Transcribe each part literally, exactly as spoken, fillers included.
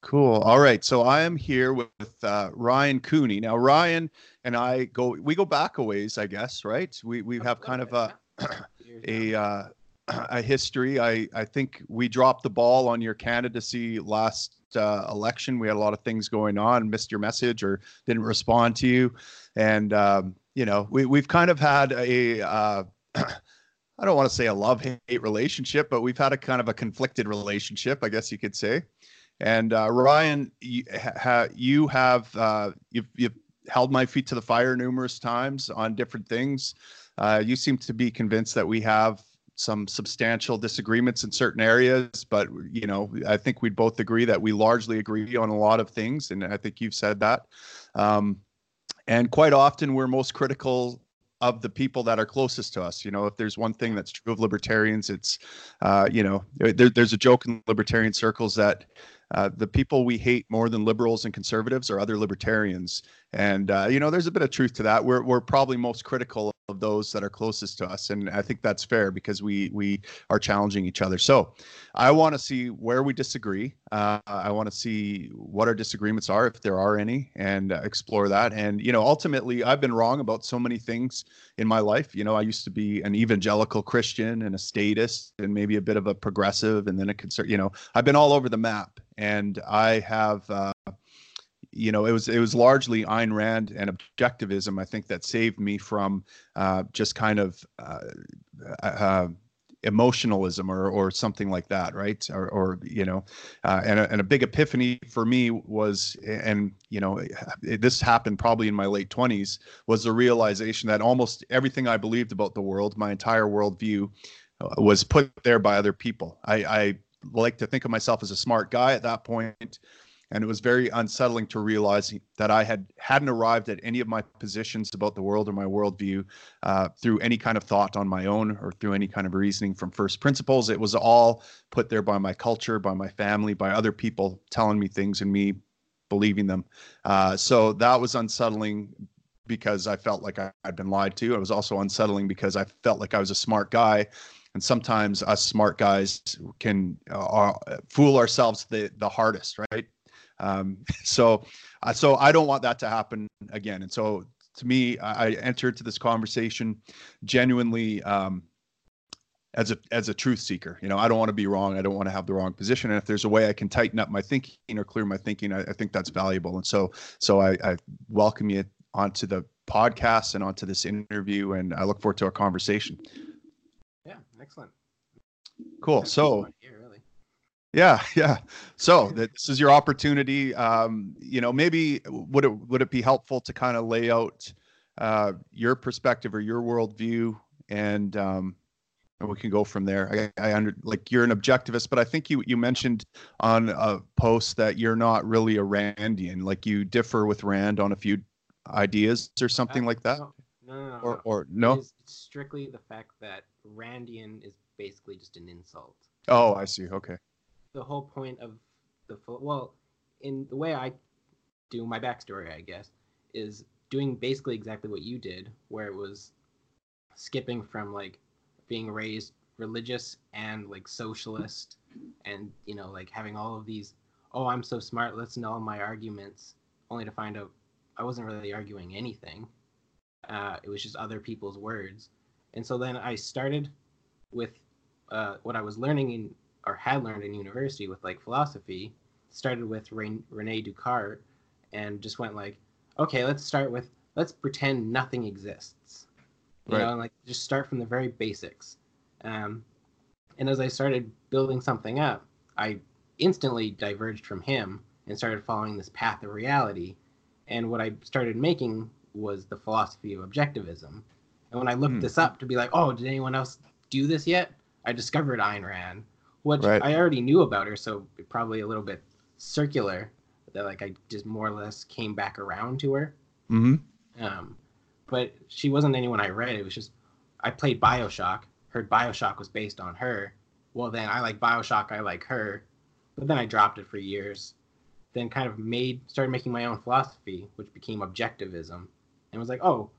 Cool. All right. So I am here with uh, Ryan Cooney. Now, Ryan and I go, we go back a ways, I guess, right? We we have kind of a a, uh, a history. I, I think we dropped the ball on your candidacy last uh, election. We had a lot of things going on, missed your message or didn't respond to you. And, um, you know, we, we've kind of had a... Uh, I don't want to say a love-hate relationship, but we've had a kind of a conflicted relationship, I guess you could say. And uh, Ryan, you, ha, you have uh, you've, you've held my feet to the fire numerous times on different things. Uh, you seem to be convinced that we have some substantial disagreements in certain areas, but you know, I think we both agree that we largely agree on a lot of things, and I think you've said that. Um, and quite often, we're most critical of the people that are closest to us. You know, if there's one thing that's true of libertarians, it's, uh, you know, there, there's a joke in libertarian circles that uh, the people we hate more than liberals and conservatives are other libertarians. And, uh, you know, there's a bit of truth to that. We're, we're probably most critical of those that are closest to us. And I think that's fair because we, we are challenging each other. So I want to see where we disagree. Uh, I want to see what our disagreements are, if there are any, and uh, explore that. And, you know, ultimately, I've been wrong about so many things in my life. You know, I used to be an evangelical Christian and a statist and maybe a bit of a progressive and then a conservative. You know, I've been all over the map, and I have, uh, you know, it was it was largely Ayn Rand and objectivism, I think, that saved me from uh, just kind of uh, uh, emotionalism or or something like that, right? Or, or you know, uh, and a, and a big epiphany for me was, and you know, it, this happened probably in my late twenties, was the realization that almost everything I believed about the world, my entire worldview, uh, was put there by other people. I, I like to think of myself as a smart guy at that point. And it was very unsettling to realize that I had hadn't arrived at any of my positions about the world or my worldview uh, through any kind of thought on my own or through any kind of reasoning from first principles. It was all put there by my culture, by my family, by other people telling me things and me believing them. Uh, so that was unsettling because I felt like I had been lied to. It was also unsettling because I felt like I was a smart guy. And sometimes us smart guys can uh, fool ourselves the, the hardest, right? Um, so, uh, so I don't want that to happen again. And so to me, I, I entered to this conversation genuinely, um, as a, as a truth seeker. You know, I don't want to be wrong. I don't want to have the wrong position. And if there's a way I can tighten up my thinking or clear my thinking, I, I think that's valuable. And so, so I, I welcome you onto the podcast and onto this interview, and I look forward to our conversation. Yeah. Excellent. Cool. So Yeah, yeah. So that this is your opportunity. Um, you know, maybe would it would it be helpful to kind of lay out uh, your perspective or your worldview, and um, and we can go from there. I, I under, like you're an objectivist, but I think you you mentioned on a post that you're not really a Randian. Like you differ with Rand on a few ideas or something uh, like that. No, no, no. Or no. or no. It is strictly the fact that Randian is basically just an insult. Oh, I see. Okay. The whole point of the well, in the way I do my backstory, I guess, is doing basically exactly what you did, where it was skipping from like being raised religious and like socialist, and you know, like having all of these, oh, I'm so smart, listen to all my arguments, only to find out I wasn't really arguing anything. Uh, it was just other people's words, and so then I started with uh, what I was learning in. Or had learned in university with like philosophy, started with Ren Rene Descartes, and just went like, okay, let's start with, let's pretend nothing exists, you right. know, and like just start from the very basics. Um, and as I started building something up, I instantly diverged from him and started following this path of reality. And what I started making was the philosophy of objectivism. And when I looked mm. this up to be like, oh, did anyone else do this yet? I discovered Ayn Rand. Which right. I already knew about her, so probably a little bit circular that like I just more or less came back around to her. Mm-hmm. Um, but she wasn't anyone I read. It was just I played Bioshock, heard Bioshock was based on her. Well, then I like Bioshock, I like her. But then I dropped it for years. Then kind of made started making my own philosophy, which became objectivism, and was like, oh,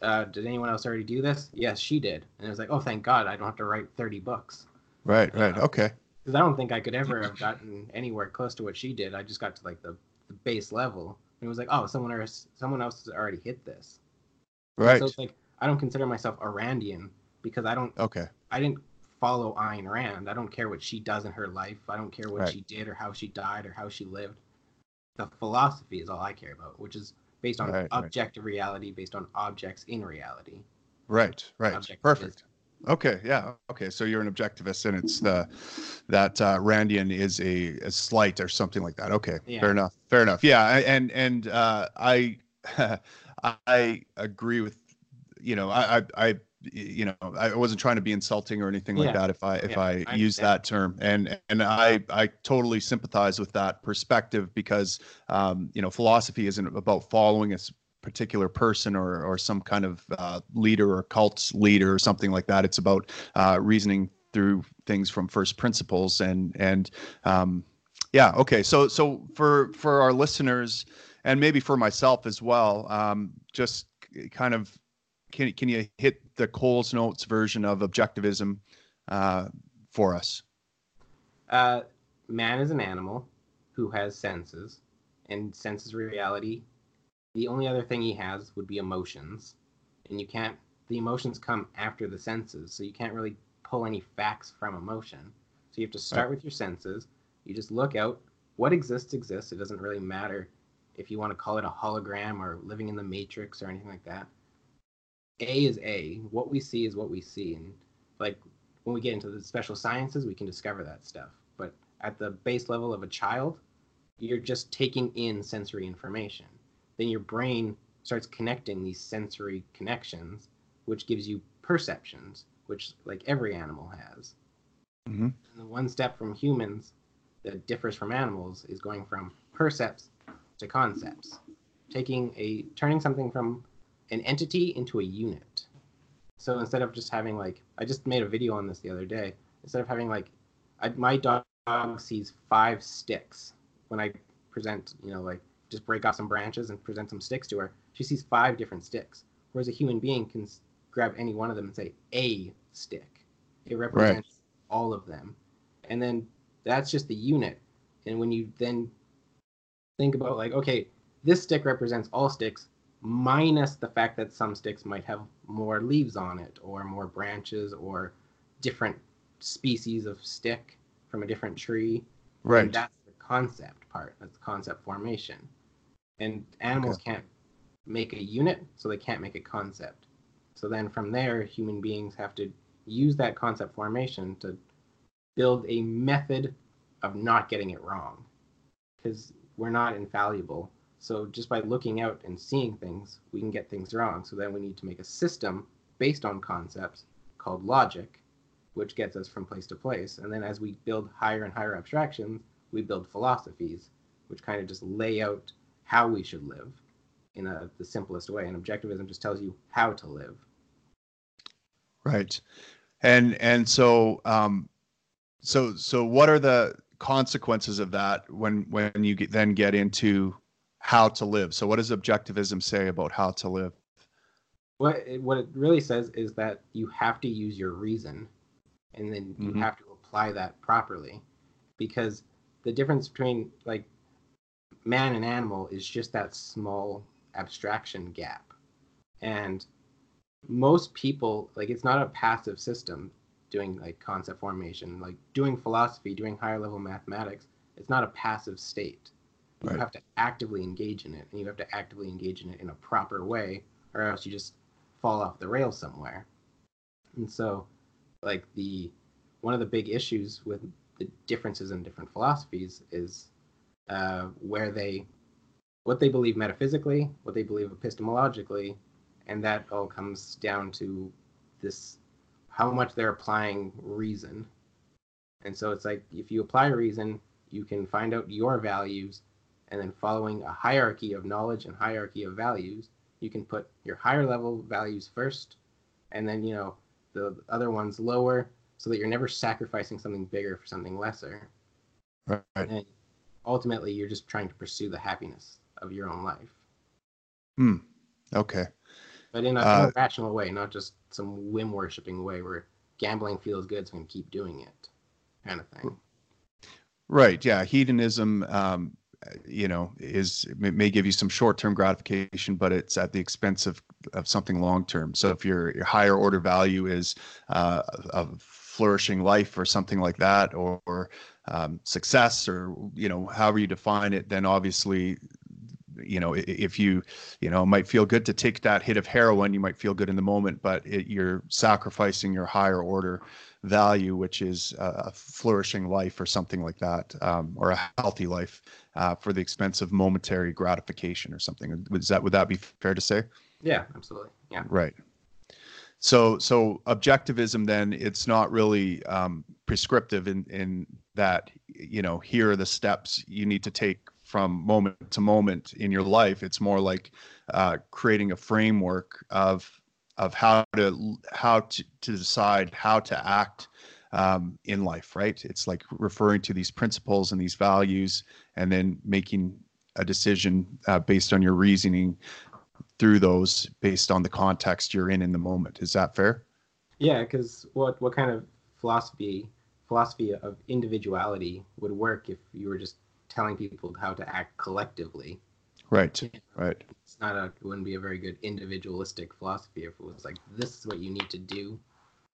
uh, did anyone else already do this? Yes, she did. And it was like, oh, thank God, I don't have to write thirty books. Right, right. Okay. Because I don't think I could ever have gotten anywhere close to what she did. I just got to like the, the base level, and it was like, oh, someone else, someone else has already hit this. Right. So it's like I don't consider myself a Randian because I don't. Okay. I didn't follow Ayn Rand. I don't care what she does in her life. I don't care what right. she did or how she died or how she lived. The philosophy is all I care about, which is based on right, objective right. reality, based on objects in reality. Right. Right. Perfect. Okay. Yeah. Okay. So you're an objectivist, and it's the that uh, Randian is a, a slight or something like that. Okay. Yeah. Fair enough. Fair enough. Yeah. I, and and uh, I I agree with you know I I you know I wasn't trying to be insulting or anything like yeah. that if I if yeah, I, I use that term and and I I totally sympathize with that perspective because um, you know philosophy isn't about following a particular person or or some kind of uh, leader or cult's leader or something like that. It's about uh, reasoning through things from first principles and and um, yeah. Okay, so so for for our listeners and maybe for myself as well, um, just kind of can can you hit the Coles Notes version of objectivism uh, for us? Uh, man is an animal who has senses and senses reality. The only other thing he has would be emotions, and you can't, the emotions come after the senses, so you can't really pull any facts from emotion. So you have to start right. with your senses. You just look out. What exists, exists. It doesn't really matter if you want to call it a hologram or living in the matrix or anything like that. A is A. What we see is what we see. And like when we get into the special sciences, we can discover that stuff. But at the base level of a child, you're just taking in sensory information. Then your brain starts connecting these sensory connections, which gives you perceptions, which like every animal has. Mm-hmm. And the one step from humans that differs from animals is going from percepts to concepts, taking a turning something from an entity into a unit. So instead of just having like, I just made a video on this the other day. Instead of having like, I, my dog sees five sticks when I present, you know, like. Just break off some branches and present some sticks to her. She sees five different sticks, whereas a human being can grab any one of them and say a stick. It represents right. all of them, and then that's just the unit. And when you then think about like, okay, this stick represents all sticks minus the fact that some sticks might have more leaves on it or more branches or different species of stick from a different tree. Right. And that's the concept part. That's the concept formation. And animals okay. can't make a unit, so they can't make a concept. So then from there, human beings have to use that concept formation to build a method of not getting it wrong. Because we're not infallible. So just by looking out and seeing things, we can get things wrong. So then we need to make a system based on concepts called logic, which gets us from place to place. And then as we build higher and higher abstractions, we build philosophies, which kind of just lay out how we should live in a, the simplest way. And objectivism just tells you how to live. Right. And, and so, um, so, so what are the consequences of that when, when you get, then get into how to live? So what does objectivism say about how to live? What it, what it really says is that you have to use your reason, and then you mm-hmm. have to apply that properly, because the difference between like man and animal is just that small abstraction gap. And most people, like, it's not a passive system doing like concept formation, like doing philosophy, doing higher level mathematics. It's not a passive state. You right. have to actively engage in it, and you have to actively engage in it in a proper way, or else you just fall off the rails somewhere. And so like the one of the big issues with the differences in different philosophies is Uh, where they, what they believe metaphysically, what they believe epistemologically, and that all comes down to this, how much they're applying reason. And so it's like, if you apply reason, you can find out your values, and then following a hierarchy of knowledge and hierarchy of values, you can put your higher level values first, and then, you know, the other ones lower, so that you're never sacrificing something bigger for something lesser. Right. And ultimately, you're just trying to pursue the happiness of your own life. Hmm. Okay. But in a uh, rational way, not just some whim-worshipping way where gambling feels good, so I'm going to keep doing it kind of thing. Right. Yeah. Hedonism, um, you know, is may give you some short-term gratification, but it's at the expense of, of something long-term. So if your, your higher order value is uh, a flourishing life or something like that, or, or um, success, or, you know, however you define it, then obviously, you know, if you, you know, it might feel good to take that hit of heroin, you might feel good in the moment, but it, you're sacrificing your higher order value, which is a flourishing life or something like that, um, or a healthy life, uh, for the expense of momentary gratification or something. Is that, would that be fair to say? Yeah, absolutely. Yeah. Right. So, so objectivism, then, it's not really um, prescriptive in, in that, you know, here are the steps you need to take from moment to moment in your life. It's more like uh, creating a framework of of how to how to, to decide how to act um, in life, right? It's like referring to these principles and these values, and then making a decision uh, based on your reasoning through those, based on the context you're in in the moment. Is that fair? Yeah, because what what kind of philosophy philosophy of individuality would work if you were just telling people how to act collectively? Right, you know, right. It's not a, it wouldn't be a very good individualistic philosophy if it was like, this is what you need to do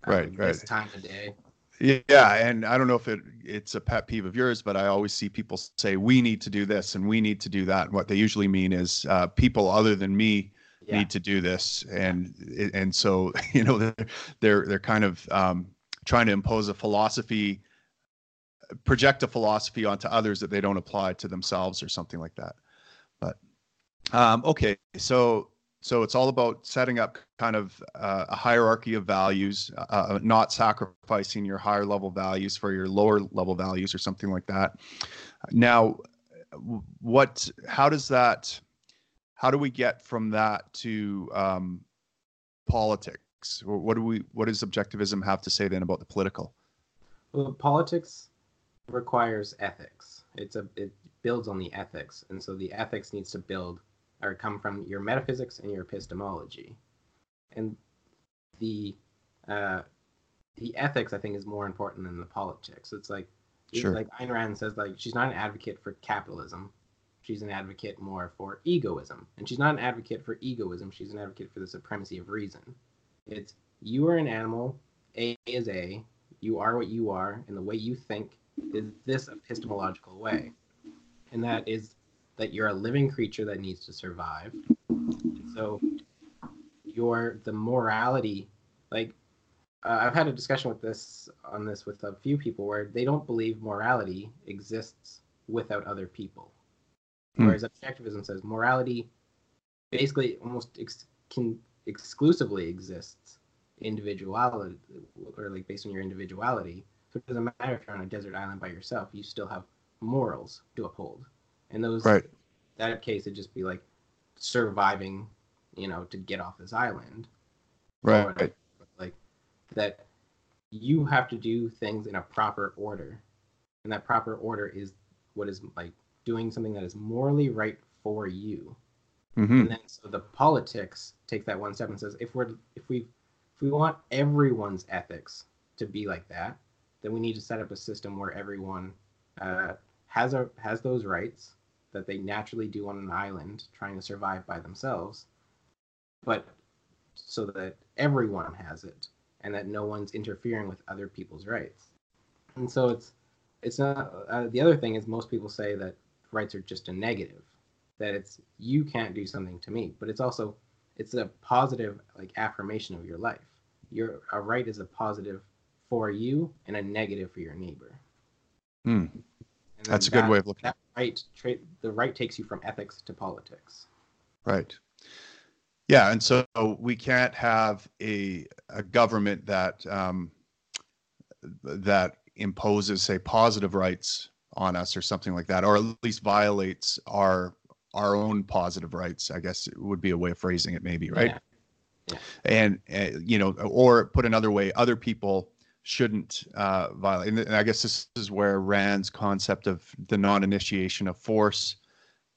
um, right, right. this time of day. Yeah, and I don't know if it, it's a pet peeve of yours, but I always see people say, we need to do this and we need to do that. And what they usually mean is uh, people other than me yeah. need to do this. And and so, you know, they're, they're, they're kind of um, trying to impose a philosophy project a philosophy onto others that they don't apply to themselves or something like that. But um, okay, so so it's all about setting up kind of uh, a hierarchy of values, uh, not sacrificing your higher level values for your lower level values or something like that. Now, what? How does that? How do we get from that to um, politics? What do we? What does objectivism have to say then about the political? Well, politics requires ethics. It's a it builds on the ethics, and so the ethics needs to build or come from your metaphysics and your epistemology. And the uh, the ethics, I think, is more important than the politics. It's like sure. like Ayn Rand says, like, she's not an advocate for capitalism. She's an advocate more for egoism, and she's not an advocate for egoism. She's an advocate for the supremacy of reason. It's, you are an animal. A is A. You are what you are, and the way you think is this epistemological way, and that is that you're a living creature that needs to survive. So you're the morality, like uh, I've had a discussion with this on this with a few people where they don't believe morality exists without other people, hmm. whereas objectivism says morality basically almost ex- can exclusively exists individuality, or like based on your individuality. So it doesn't matter if you're on a desert island by yourself, you still have morals to uphold. And those, right. that case, it'd just be like surviving, you know, to get off this island. Right. Or, like, that you have to do things in a proper order. And that proper order is what is like doing something that is morally right for you. Mm-hmm. And then so the politics takes that one step and says, if we're, if we, if we want everyone's ethics to be like that, then we need to set up a system where everyone uh, has a, has those rights that they naturally do on an island trying to survive by themselves, but so that everyone has it and that no one's interfering with other people's rights. And so it's it's not uh, the other thing is most people say that rights are just a negative, that it's you can't do something to me, but it's also it's a positive like affirmation of your life. Your a right is a positive for you and a negative for your neighbor. Mm. That's a that, good way of looking at it. Right, tra- the right takes you from ethics to politics. Right. Yeah, and so we can't have a a government that um, that imposes, say, positive rights on us or something like that, or at least violates our our own positive rights, I guess it would be a way of phrasing it, maybe, right? Yeah. And, and you know, or put another way, other people shouldn't uh, violate. And I guess this is where Rand's concept of the non-initiation of force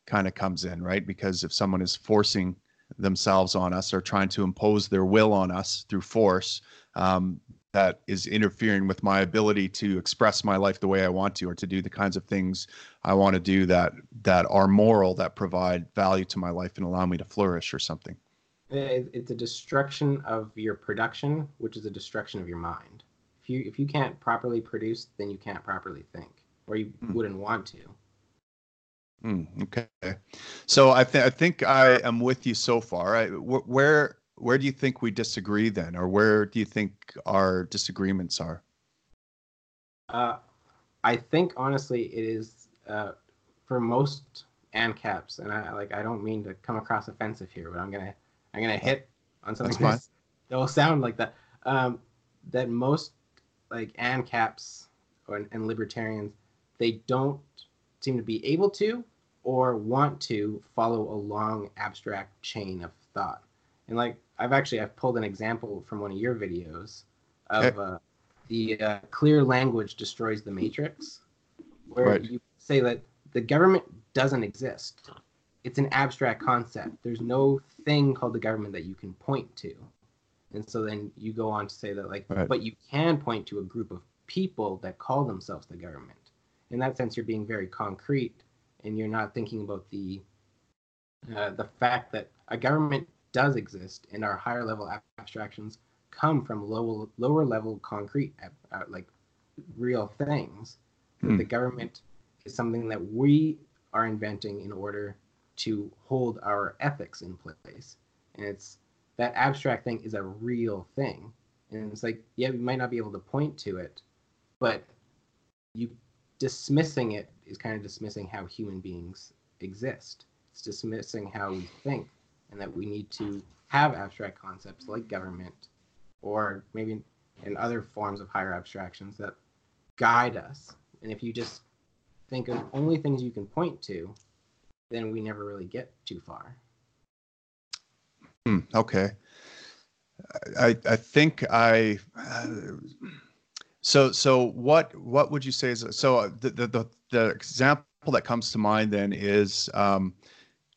kind of comes in, right? Because if someone is forcing themselves on us or trying to impose their will on us through force, um, that is interfering with my ability to express my life the way I want to, or to do the kinds of things I want to do that that are moral, that provide value to my life and allow me to flourish or something. It's a destruction of your production, which is a destruction of your mind. If you if you can't properly produce, then you can't properly think, or you mm. wouldn't want to. Mm, okay, so I think I think I am with you so far. I, wh where where do you think we disagree then, or where do you think our disagreements are? Uh, I think honestly, it is uh, for most ANCAPs, and I like I don't mean to come across offensive here, but I'm gonna. I'm gonna hit on something that will sound like that. Um, that most like ANCAPs or and libertarians, they don't seem to be able to or want to follow a long abstract chain of thought. And like I've actually I've pulled an example from one of your videos of uh, the uh, clear language destroys the matrix, where right. you say that the government doesn't exist. It's an abstract concept. There's no thing called the government that you can point to. And so then you go on to say that, like, right. but you can point to a group of people that call themselves the government. In that sense, you're being very concrete, and you're not thinking about the uh, the fact that a government does exist, and our higher level abstractions come from low, lower level concrete, uh, like real things. Hmm. That the government is something that we are inventing in order to hold our ethics in place. And it's that abstract thing is a real thing. And it's like, yeah, we might not be able to point to it, but you dismissing it is kind of dismissing how human beings exist. It's dismissing how we think, and that we need to have abstract concepts like government, or maybe in other forms of higher abstractions that guide us. And if you just think of only things you can point to, then we never really get too far. Hmm, okay. I I think I uh, so so what what would you say is so the the the example that comes to mind then is um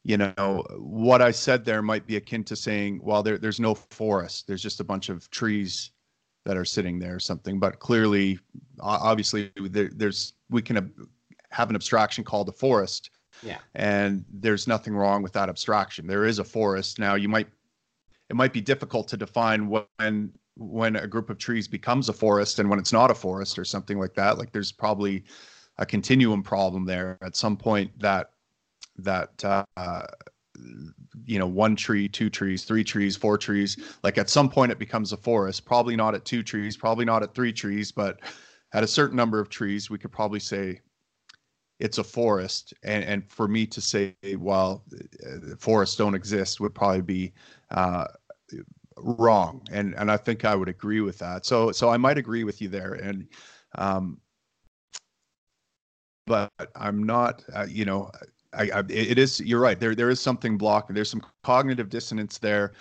you know what I said there might be akin to saying, well, there there's no forest, there's just a bunch of trees that are sitting there or something, but clearly obviously there, there's we can have an abstraction called the forest. Yeah. And there's nothing wrong with that abstraction. There is a forest. Now you might, it might be difficult to define when, when a group of trees becomes a forest and when it's not a forest or something like that. Like there's probably a continuum problem there at some point that, that, uh, you know, one tree, two trees, three trees, four trees, like at some point it becomes a forest, probably not at two trees, probably not at three trees, but at a certain number of trees, we could probably say, it's a forest. And, and for me to say, well, forests don't exist would probably be uh, wrong. And, and I think I would agree with that. So, so I might agree with you there. And, um, but I'm not, uh, you know, I, I, it is, you're right. There, there is something blocking. There's some cognitive dissonance there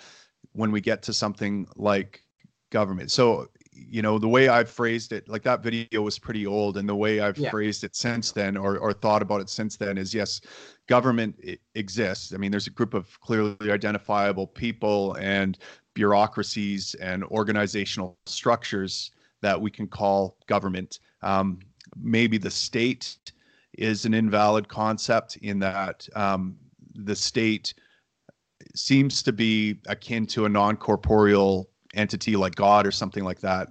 when we get to something like government. So, you know, the way I've phrased it, like that video was pretty old, and the way I've yeah. phrased it since then, or, or thought about it since then, is yes, government exists. I mean, there's a group of clearly identifiable people and bureaucracies and organizational structures that we can call government. Um, maybe the state is an invalid concept in that um, the state seems to be akin to a non-corporeal entity like God or something like that,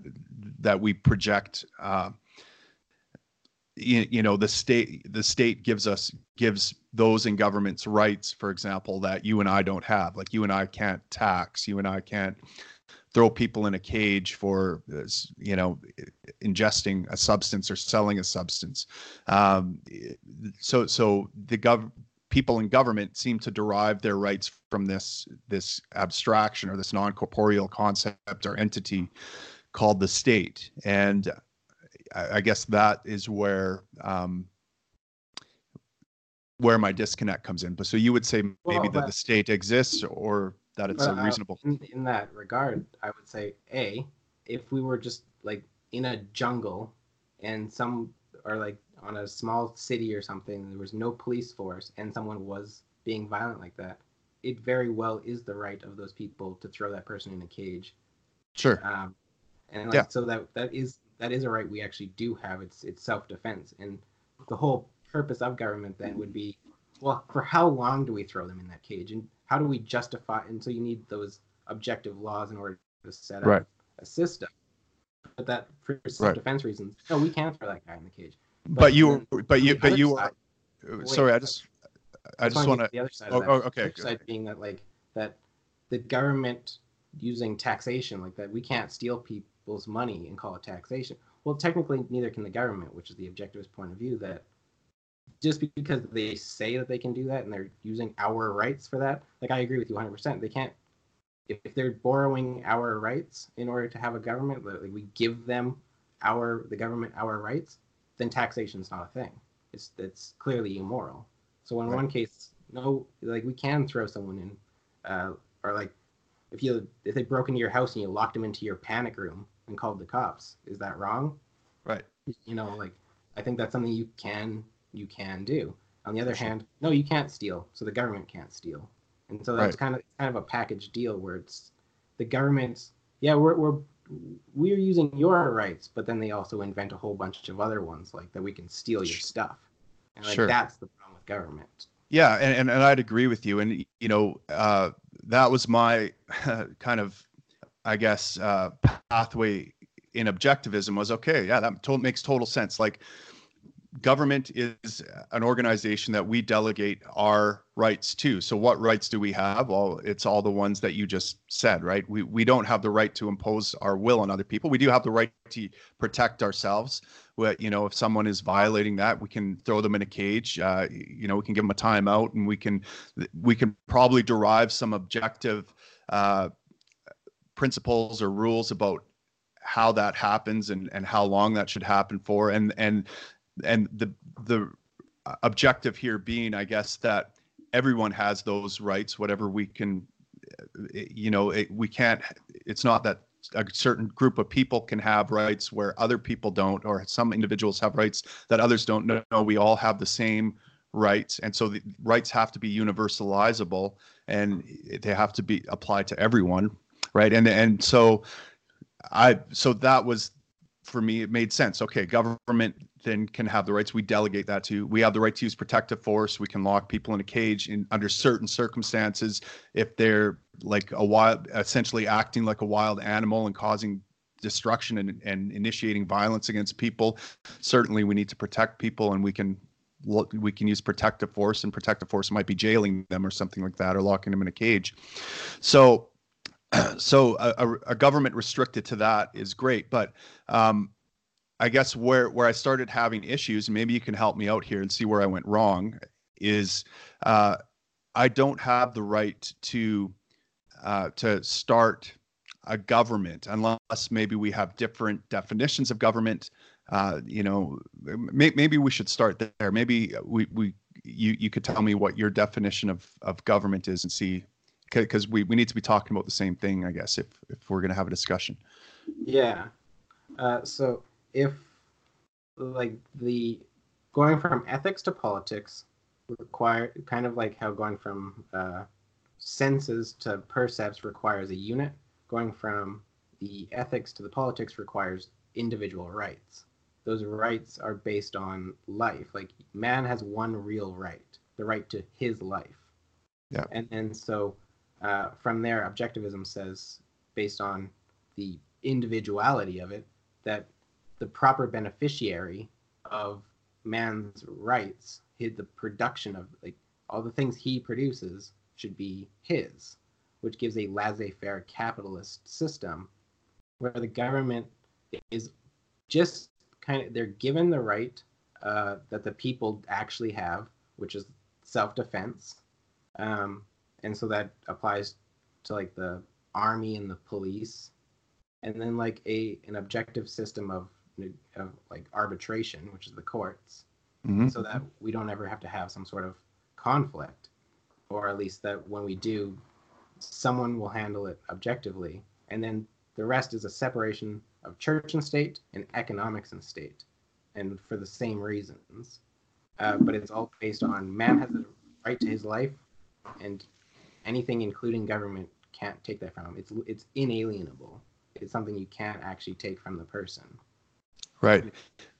that we project, uh, you, you know, the state, the state gives us, gives those in governments rights, for example, that you and I don't have. Like you and I can't tax, you and I can't throw people in a cage for, you know, ingesting a substance or selling a substance. Um, so, so the gov people in government seem to derive their rights from this this abstraction or this non-corporeal concept or entity called the state. And I, I guess that is where um, where my disconnect comes in. But so you would say maybe well, that, that the state exists, or that it's well, a reasonable. In, in that regard, I would say a if we were just like in a jungle and some are like. on a small city or something, there was no police force and someone was being violent like that, it very well is the right of those people to throw that person in a cage. Sure. Um, And like, yeah. so that that is that is a right we actually do have. It's it's self-defense. And the whole purpose of government then would be, well, for how long do we throw them in that cage? And how do we justify? And so you need those objective laws in order to set up right. a system. But that for self-defense right. reasons, no, we can't throw that guy in the cage. But, but you, but you, but you are. Wait, sorry, I just, I just want to. The other side. Oh, of that. oh okay. The other side being that, like, that the government using taxation, like that, we can't steal people's money and call it taxation. Well, technically, neither can the government, which is the objectivist point of view. That just because they say that they can do that and they're using our rights for that, like, I agree with you one hundred percent. They can't. If they're borrowing our rights in order to have a government, like we give them our the government our rights, then taxation is not a thing. It's it's clearly immoral. So in right. one case, no, like we can throw someone in, uh, or like if you if they broke into your house and you locked them into your panic room and called the cops, is that wrong? Right. You know, like I think that's something you can you can do. On the other sure. hand, no, you can't steal, so the government can't steal. And so that's right. kind of kind of a package deal where it's the government's, yeah, we're we're we're using your rights, but then they also invent a whole bunch of other ones like that we can steal your stuff. And like sure. that's the problem with government. Yeah, and, and, and I'd agree with you. And you know, uh, that was my uh, kind of, I guess, uh, pathway in objectivism was okay. Yeah, that to- makes total sense. Like. Government is an organization that we delegate our rights to. So what rights do we have? Well, it's all the ones that you just said, right? We we don't have the right to impose our will on other people. We do have the right to protect ourselves. We, you know, if someone is violating that, we can throw them in a cage. Uh, you know, we can give them a timeout, and we can we can probably derive some objective uh, principles or rules about how that happens and and how long that should happen for, and and. And the the objective here being, I guess, that everyone has those rights, whatever we can, you know, it, we can't, it's not that a certain group of people can have rights where other people don't, or some individuals have rights that others don't. No, no, we all have the same rights. And so the rights have to be universalizable and they have to be applied to everyone, right? And and so I, so that was, for me, it made sense. Okay, government then can have the rights. We delegate that to. We have the right to use protective force. We can lock people in a cage in under certain circumstances if they're like a wild, essentially acting like a wild animal and causing destruction and, and initiating violence against people. Certainly, we need to protect people, and we can we can use protective force. And protective force might be jailing them or something like that, or locking them in a cage. So. So a, a government restricted to that is great, but um, I guess where, where I started having issues, and maybe you can help me out here and see where I went wrong, is uh, I don't have the right to uh, to start a government unless maybe we have different definitions of government. Uh, you know, may, maybe we should start there. Maybe we we you you could tell me what your definition of, of government is and see. Because we, we need to be talking about the same thing, I guess, if, if we're going to have a discussion. Yeah. Uh, so if, like, the going from ethics to politics require kind of like how going from uh, senses to percepts requires a unit, going from the ethics to the politics requires individual rights. Those rights are based on life. Like, man has one real right, the right to his life. Yeah. And and so... Uh, from there, objectivism says, based on the individuality of it, that the proper beneficiary of man's rights, his, the production of like all the things he produces, should be his, which gives a laissez-faire capitalist system where the government is just kind of, they're given the right uh, that the people actually have, which is self-defense. Um, And so that applies to like the army and the police, and then like a an objective system of, of like arbitration, which is the courts, mm-hmm. so that we don't ever have to have some sort of conflict, or at least that when we do, someone will handle it objectively. And then the rest is a separation of church and state and economics and state, and for the same reasons. Uh, but it's all based on man has the right to his life, and anything, including government, can't take that from him. It's it's inalienable. it's something you can't actually take from the person. Right.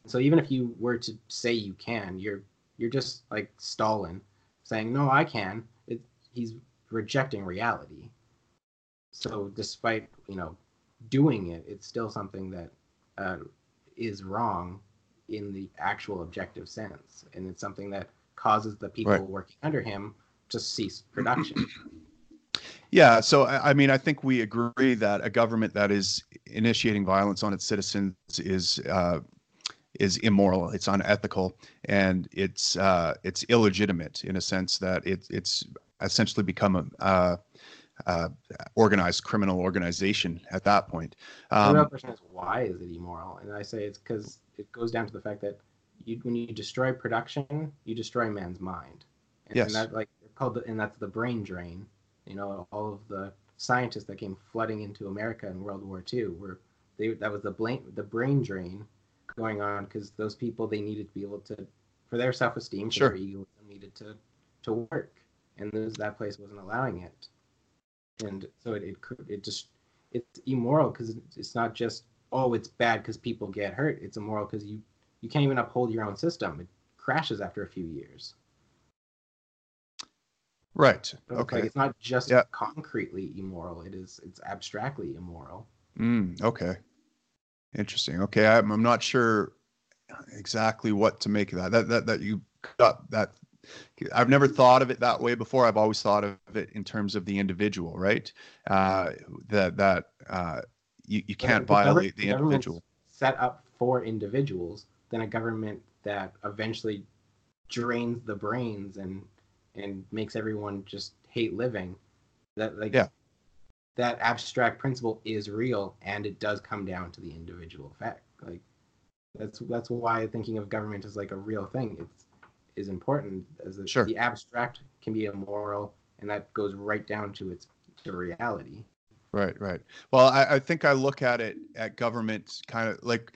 So even if you were to say you can, you're you're just like Stalin saying, no, I can. It, he's rejecting reality. So despite, you know, doing it, it's still something that uh, is wrong in the actual objective sense. And it's something that causes the people right. working under him to cease production. Yeah. So, I mean, I think we agree that a government that is initiating violence on its citizens is uh, is immoral. It's unethical, and it's uh, it's illegitimate in a sense that it, it's essentially become a uh, uh, organized criminal organization at that point. Um, the real question is, why is it immoral? And I say it's because it goes down to the fact that you, when you destroy production, you destroy man's mind. And, yes. and that, like, called the, and that's the brain drain. You know, all of the scientists that came flooding into America in World War Two were they that was the brain the brain drain going on, because those people, they needed to be able to, for their self-esteem, sure. their ego, needed to to work, and those, that place wasn't allowing it, and so it it, it just it's immoral because it's not just, oh, it's bad because people get hurt. It's immoral because you you can't even uphold your own system. It crashes after a few years. Right. Okay. Like, it's not just yeah. concretely immoral. It is. It's abstractly immoral. Mm, okay. Interesting. Okay. I'm, I'm not sure exactly what to make of that. That that that you got that. I've never thought of it that way before. I've always thought of it in terms of the individual, right? Uh, that that uh, you you can't violate the individual. Set up for individuals, then a government that eventually drains the brains and. and makes everyone just hate living, that like yeah. that abstract principle is real, and it does come down to the individual fact. Like that's that's why thinking of government as like a real thing it's is important, as a, sure. the abstract can be immoral, and that goes right down to its to reality. Right, right. Well, I, I think I look at it at government kind of like,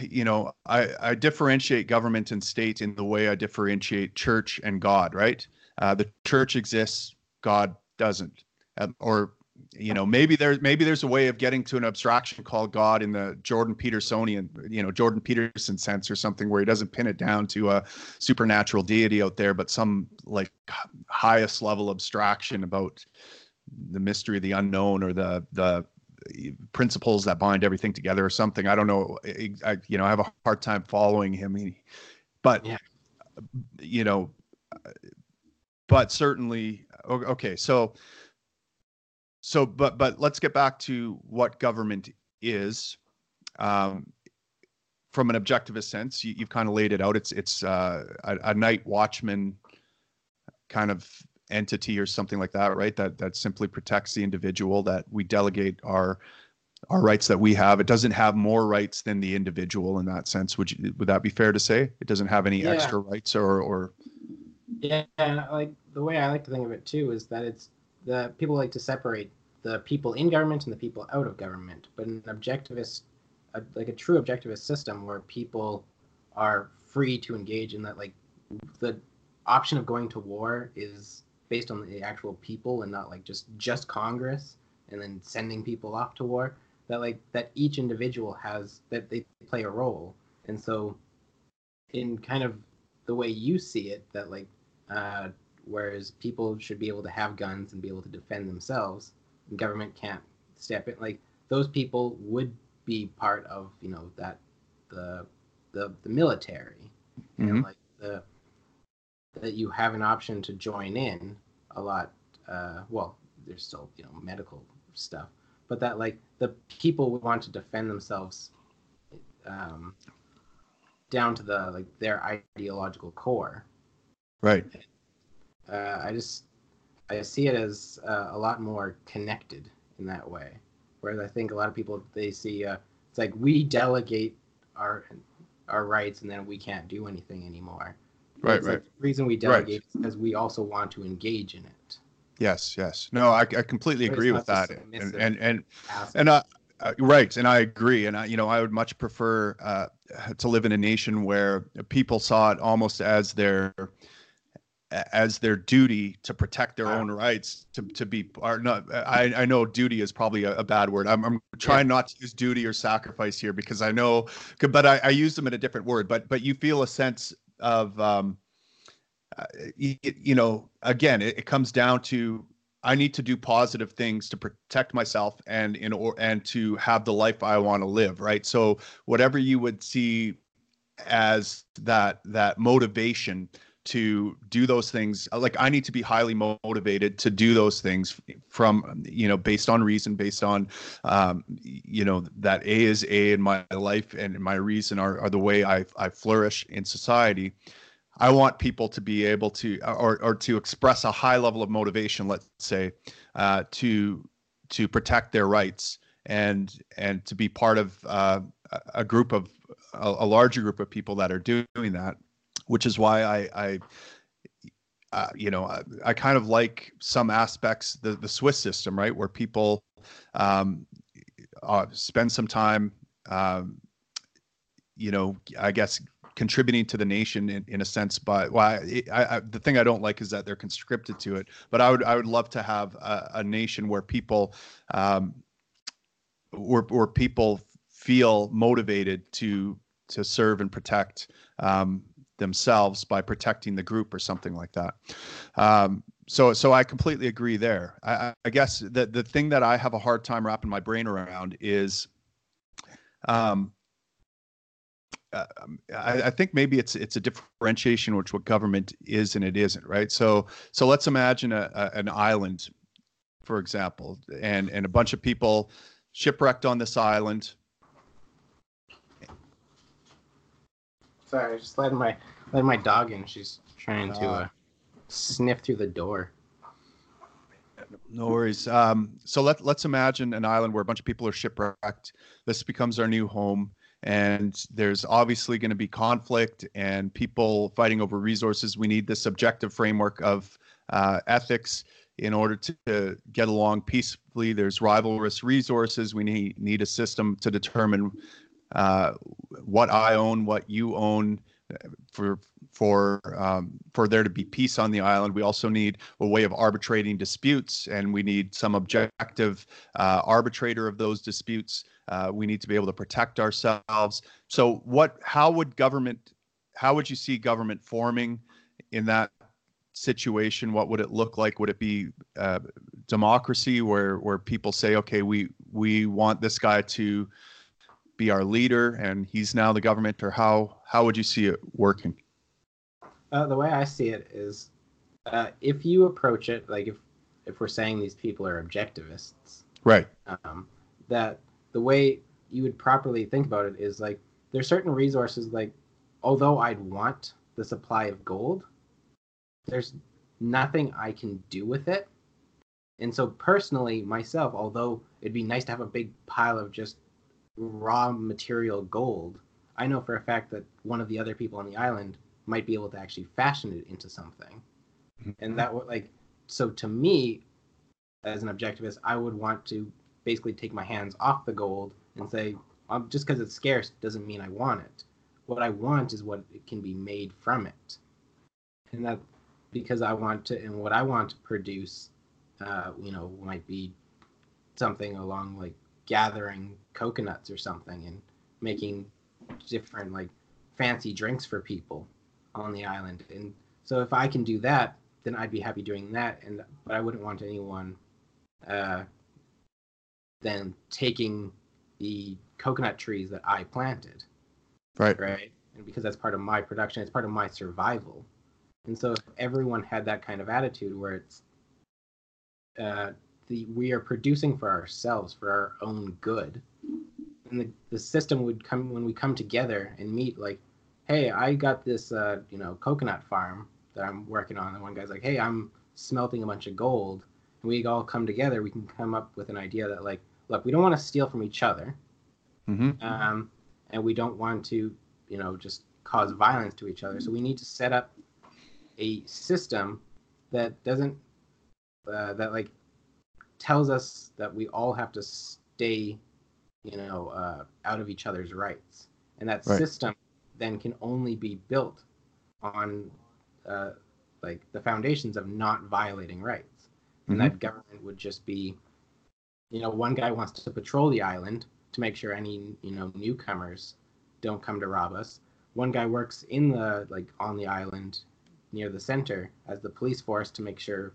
you know, I, I differentiate government and state in the way I differentiate church and God, right? Uh, the church exists, God doesn't. Um, or, you know, maybe there's maybe there's a way of getting to an abstraction called God in the Jordan Petersonian, you know, Jordan Peterson sense or something, where he doesn't pin it down to a supernatural deity out there, but some like highest level abstraction about the mystery of the unknown, or the the principles that bind everything together or something. I don't know. I, I, you know, I have a hard time following him, but, yeah. you know, but certainly, okay. So, so, but, but let's get back to what government is, um, from an objectivist sense. You, you've kind of laid it out. It's, it's, uh, a, a night watchman kind of entity or something like that, right? That that simply protects the individual, that we delegate our our rights that we have. It doesn't have more rights than the individual in that sense. Would you, would that be fair to say? It doesn't have any yeah. extra rights or or. Yeah, like the way I like to think of it too is that it's the people like to separate the people in government and the people out of government. But an objectivist, a, like a true objectivist system where people are free to engage in that, like the option of going to war is based on the actual people and not like just just Congress and then sending people off to war, that like that each individual has, that they play a role. And so in kind of the way you see it, that like uh whereas people should be able to have guns and be able to defend themselves, and government can't step in, like those people would be part of, you know, that the the, the military mm-hmm. and like the that you have an option to join in a lot. Uh, well, there's still, you know, medical stuff, but that like the people would want to defend themselves um, down to the, like their ideological core. Right. Uh, I just, I see it as uh, a lot more connected in that way. Whereas I think a lot of people, they see, uh, it's like we delegate our, our rights and then we can't do anything anymore. Right, right. Like the reason we delegate right. is because we also want to engage in it. Yes, yes. No, I, I completely agree with that. And and and, and I, I, right, and I agree. And I, you know, I would much prefer uh, to live in a nation where people saw it almost as their as their duty to protect their wow. own rights, to to be, or not, I, I know duty is probably a, a bad word. I'm, I'm trying yeah. not to use duty or sacrifice here because I know, but I, I use them in a different word, but, but you feel a sense of, um, uh, you, you know, again, it, it comes down to, I need to do positive things to protect myself and in or and to have the life I want to live, right? So whatever you would see as that that motivation to do those things, like I need to be highly motivated to do those things from, you know, based on reason, based on, um, you know, that A is A in my life and my reason are, are the way I, I flourish in society. I want people to be able to, or or to express a high level of motivation, let's say, uh, to to protect their rights and and to be part of uh, a group of a, a larger group of people that are doing that, which is why I, I uh, you know, I, I kind of like some aspects the the Swiss system, right, where people um, uh, spend some time, um, you know, I guess, contributing to the nation in, in a sense, but why well, I, I, the thing I don't like is that they're conscripted to it, but I would, I would love to have a, a nation where people, um, where, where people feel motivated to, to serve and protect, um, themselves by protecting the group or something like that. Um, so, so I completely agree there. I, I guess the, the thing that I have a hard time wrapping my brain around is, um, Uh, I, I think maybe it's it's a differentiation which what government is and it isn't, right? So so let's imagine a, a, an island, for example, and and a bunch of people shipwrecked on this island. Sorry, I just let my let my dog in. She's trying to uh, uh, sniff through the door. No worries. Um, so let let's imagine an island where a bunch of people are shipwrecked. This becomes our new home. And there's obviously going to be conflict and people fighting over resources. We need this objective framework of uh, ethics in order to, to get along peacefully. There's rivalrous resources. We need, need a system to determine uh, what I own, what you own, for for um, for there to be peace on the island. We also need a way of arbitrating disputes, and we need some objective uh, arbitrator of those disputes. Uh, we need to be able to protect ourselves. So, what? How would government? How would you see government forming in that situation? What would it look like? Would it be uh, democracy, where where people say, okay, we we want this guy to be our leader, and he's now the government? Or how how would you see it working? Uh, the way I see it is, uh, if you approach it like if if we're saying these people are objectivists, right? Um, that the way you would properly think about it is like there's certain resources like, although I'd want the supply of gold, there's nothing I can do with it. And so personally, myself, although it'd be nice to have a big pile of just raw material gold, I know for a fact that one of the other people on the island might be able to actually fashion it into something. Mm-hmm. And that would like, so to me, as an objectivist, I would want to basically take my hands off the gold and say, um, just because it's scarce doesn't mean I want it. What I want is what can be made from it. And that because I want to, and what I want to produce, uh, you know, might be something along like gathering coconuts or something and making different like fancy drinks for people on the island. And so if I can do that, then I'd be happy doing that. And but I wouldn't want anyone uh, then taking the coconut trees that I planted, right? Right. And because that's part of my production, it's part of my survival. And so if everyone had that kind of attitude where it's uh, the we are producing for ourselves, for our own good. And the, the system would come when we come together and meet like, hey, I got this, uh, you know, coconut farm that I'm working on. And one guy's like, hey, I'm smelting a bunch of gold. And we all come together. We can come up with an idea that like, look, we don't want to steal from each other. Mm-hmm. Um, and we don't want to, you know, just cause violence to each other. So we need to set up a system that doesn't, uh, that like tells us that we all have to stay, you know, uh, out of each other's rights. And that right. system then can only be built on uh, like the foundations of not violating rights. And mm-hmm. that government would just be, you know, one guy wants to patrol the island to make sure any, you know, newcomers don't come to rob us. One guy works in the, like, on the island near the center as the police force to make sure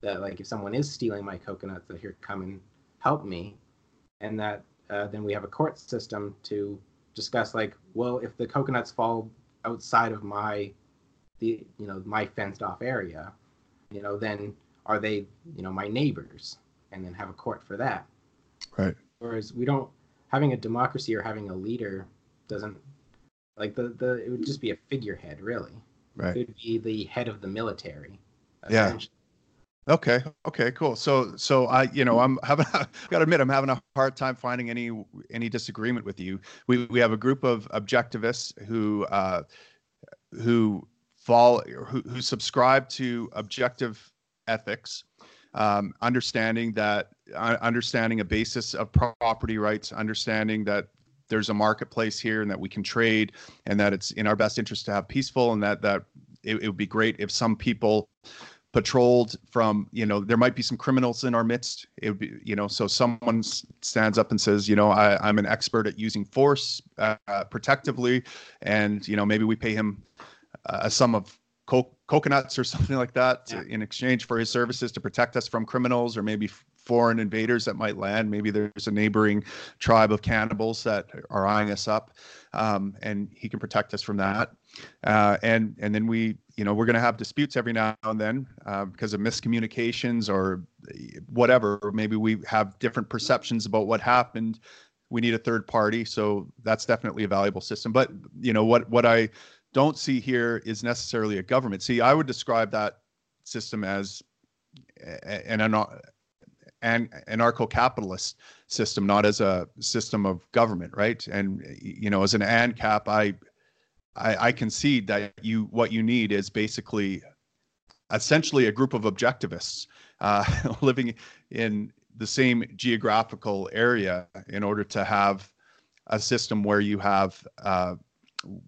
that, like, if someone is stealing my coconuts, that here, come and help me. And that uh, then we have a court system to discuss, like, well, if the coconuts fall outside of my, the you know, my fenced off area, you know, then are they, you know, my neighbors? And then have a court for that. Right. Whereas we don't, having a democracy or having a leader doesn't, like, the, the it would just be a figurehead, really. Right. It would be the head of the military. Yeah. Okay. Okay, cool. So, so I, you know, I'm having, I've got to admit, I'm having a hard time finding any, any disagreement with you. We, we have a group of objectivists who, uh, who fall, who, who subscribe to objective ethics, um, understanding that, uh, understanding a basis of property rights, understanding that there's a marketplace here and that we can trade and that it's in our best interest to have peaceful and that, that it, it would be great if some people patrolled from, you know, there might be some criminals in our midst. It would be, you know, so someone stands up and says, you know, I, I'm an expert at using force uh, uh, protectively. And, you know, maybe we pay him uh, a sum of co coconuts or something like that to, yeah. in exchange for his services to protect us from criminals or maybe foreign invaders that might land. Maybe there's a neighboring tribe of cannibals that are eyeing us up, um, and he can protect us from that. Uh, and and then we, you know, we're going to have disputes every now and then uh, because of miscommunications or whatever. Maybe we have different perceptions about what happened. We need a third party, so that's definitely a valuable system. But you know what what I don't see here is necessarily a government. See, I would describe that system as an an An anarcho-capitalist system, not as a system of government, right? And you know, as an ANCAP, I, I, I concede that you what you need is basically, essentially, a group of objectivists uh, living in the same geographical area in order to have a system where you have uh,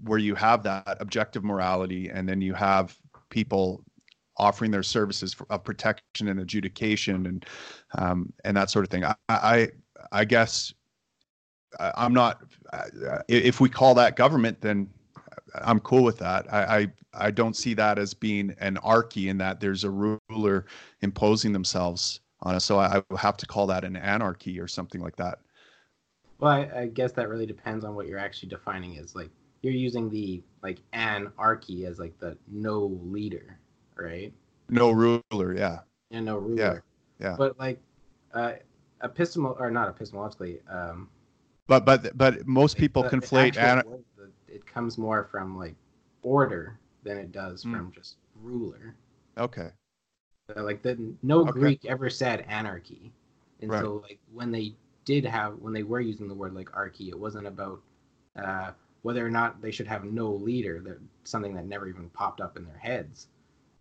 where you have that objective morality, and then you have people offering their services for, of protection and adjudication and um, and that sort of thing. I I, I guess I'm not. If we call that government, then I'm cool with that. I, I I don't see that as being anarchy in that there's a ruler imposing themselves on us. So I, I have to call that an anarchy or something like that. Well, I, I guess that really depends on what you're actually defining as. Like you're using the like anarchy as like the no leader. Right? No ruler, yeah. And no ruler. Yeah, yeah. But like, uh, epistemol or not epistemologically. Um, but but but most people the, conflate. It, word, the, it comes more from like order than it does mm. from just ruler. Okay. So like the no okay. Greek ever said anarchy, and right. so like when they did have when they were using the word like archy, it wasn't about uh, whether or not they should have no leader. That something that never even popped up in their heads.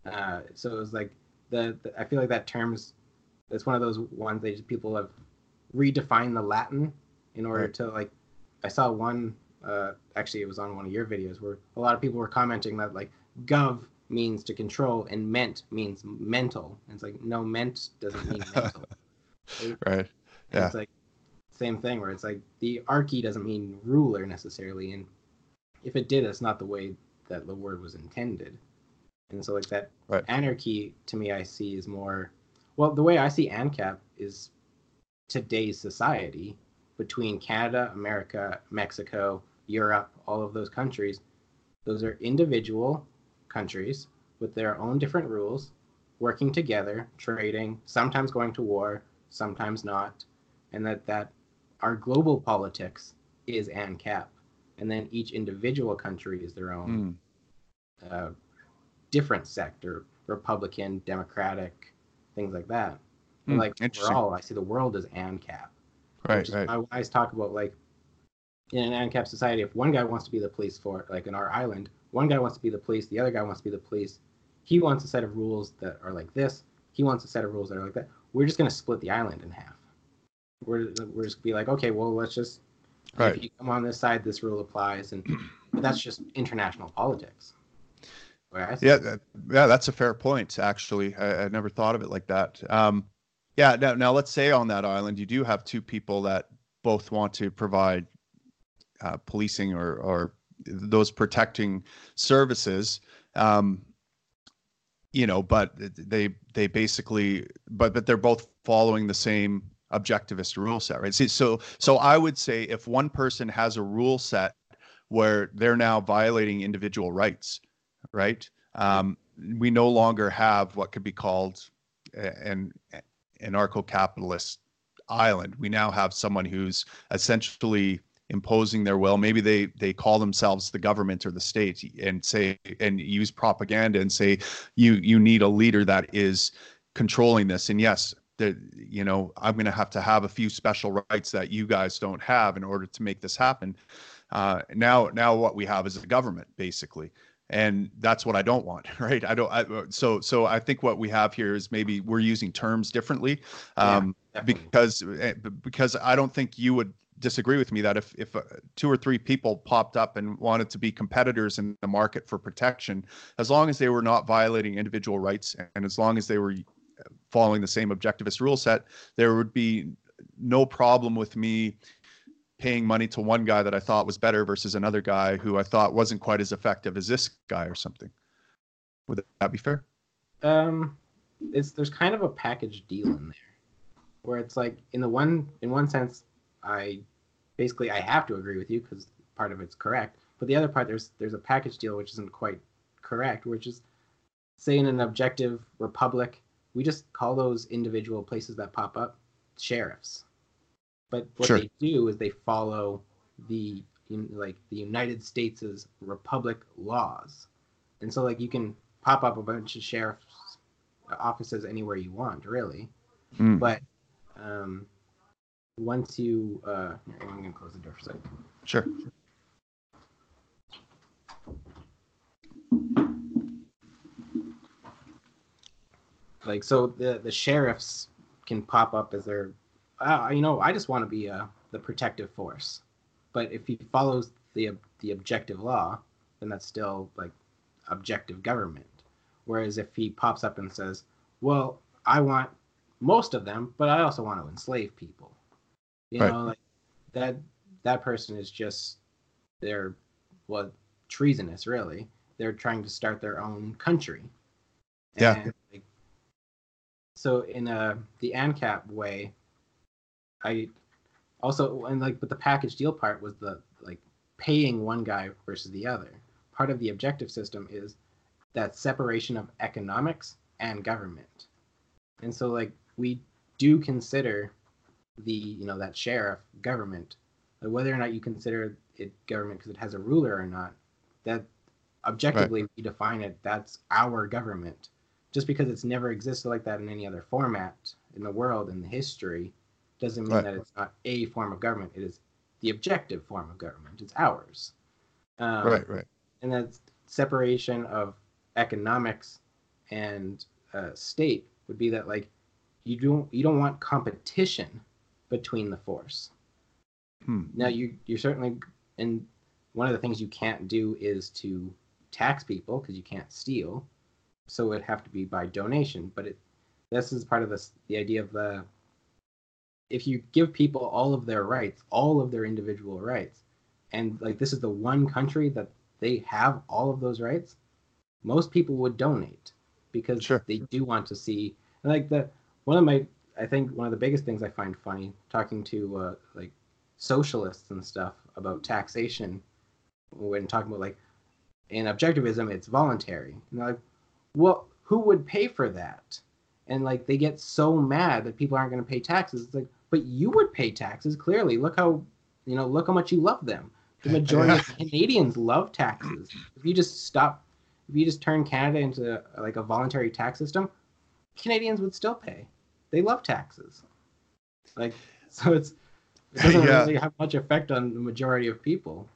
Uh, so it was like the, the I feel like that term's it's one of those ones they just people have redefined the Latin in order right. to like I saw one uh, actually it was on one of your videos where a lot of people were commenting that like gov means to control and ment means mental and it's like no ment doesn't mean mental right, right. Yeah. It's like same thing where it's like the archy doesn't mean ruler necessarily and if it did it's not the way that the word was intended. And so like that right. anarchy to me I see is more, well, the way I see ANCAP is today's society between Canada, America, Mexico, Europe, all of those countries. Those are individual countries with their own different rules, working together, trading, sometimes going to war, sometimes not. And that, that our global politics is ANCAP. And then each individual country is their own mm. uh different sector, Republican, Democratic, things like that. Mm, like overall, I see the world as ANCAP. Right, right. I always talk about like in an ANCAP society, if one guy wants to be the police for like in our island, one guy wants to be the police, the other guy wants to be the police. He wants a set of rules that are like this. He wants a set of rules that are like that. We're just going to split the island in half. We're we're just be like, okay, well, let's just right. if you come on this side, this rule applies, and that's just international politics. Right. Yeah, that, yeah, that's a fair point, actually. I, I never thought of it like that. Um, yeah, now, now let's say on that island, you do have two people that both want to provide uh, policing or, or those protecting services, um, you know, but they they basically, but but they're both following the same objectivist rule set, right? See, so so I would say if one person has a rule set where they're now violating individual rights, right? Um, we no longer have what could be called an anarcho-capitalist island. We now have someone who's essentially imposing their will. Maybe they they call themselves the government or the state, and say and use propaganda and say you you need a leader that is controlling this. And yes, that, you know, I'm going to have to have a few special rights that you guys don't have in order to make this happen. Uh, now now what we have is a government, basically. And that's what I don't want, right? I don't. I, so, so I think what we have here is maybe we're using terms differently, um, yeah, because because I don't think you would disagree with me that if if two or three people popped up and wanted to be competitors in the market for protection, as long as they were not violating individual rights and as long as they were following the same objectivist rule set, there would be no problem with me paying money to one guy that I thought was better versus another guy who I thought wasn't quite as effective as this guy or something. Would that be fair? Um, it's there's kind of a package deal in there, where it's like in the one in one sense, I basically I have to agree with you because part of it's correct, but the other part there's there's a package deal which isn't quite correct, which is, say, in an objective republic, we just call those individual places that pop up sheriffs. But what sure. they do is they follow the like the United States' republic laws, and so like you can pop up a bunch of sheriff's offices anywhere you want, really. Mm. But um, once you, uh, here, I'm gonna close the door for a second. Sure. Like so, the the sheriffs can pop up as their Uh, you know, I just want to be uh, the protective force. But if he follows the the objective law, then that's still, like, objective government. Whereas if he pops up and says, well, I want most of them, but I also want to enslave people. You right. know, like, that that person is just, they're, well, treasonous, really. They're trying to start their own country. Yeah. And, like, so in uh, the ANCAP way, I also, and like, but the package deal part was the, like, paying one guy versus the other. Part of the objective system is that separation of economics and government. And so, like, we do consider the, you know, that sheriff government, like whether or not you consider it government because it has a ruler or not, that objectively right. we define it, that's our government. Just because it's never existed like that in any other format in the world, in the history, doesn't mean right. that it's not a form of government. It is the objective form of government. It's ours. Um, right, right. And that separation of economics and uh, state would be that, like, you don't you don't want competition between the force. Hmm. Now you you're certainly, and one of the things you can't do is to tax people because you can't steal. So it'd have to be by donation. But it this is part of this the idea of the. If you give people all of their rights, all of their individual rights, and like this is the one country that they have all of those rights, most people would donate because sure. they do want to see. And like the one of my, I think one of the biggest things I find funny talking to uh, like socialists and stuff about taxation when talking about like in objectivism, it's voluntary. And they're like, well, who would pay for that? And like they get so mad that people aren't going to pay taxes. It's like, but you would pay taxes, clearly. Look how, you know, look how much you love them. The majority of Canadians love taxes. If you just stop, if you just turn Canada into like a voluntary tax system, Canadians would still pay. They love taxes. Like, so it's, it doesn't yeah. really have much effect on the majority of people.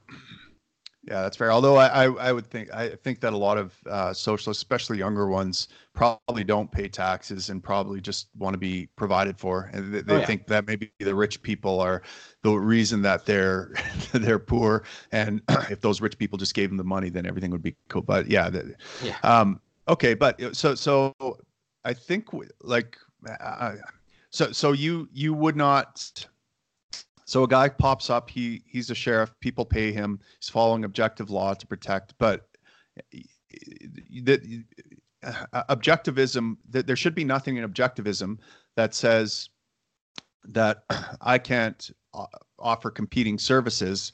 Yeah, that's fair. Although I, I, I would think I think that a lot of uh, socialists, especially younger ones, probably don't pay taxes and probably just want to be provided for, and they, they oh, yeah. think that maybe the rich people are the reason that they're they're poor. And if those rich people just gave them the money, then everything would be cool. But yeah, the, yeah. Um, okay. But so so I think like uh, so so you you would not. So a guy pops up, he he's a sheriff, people pay him, he's following objective law to protect, but the, uh, objectivism, the, there should be nothing in objectivism that says that I can't uh, offer competing services,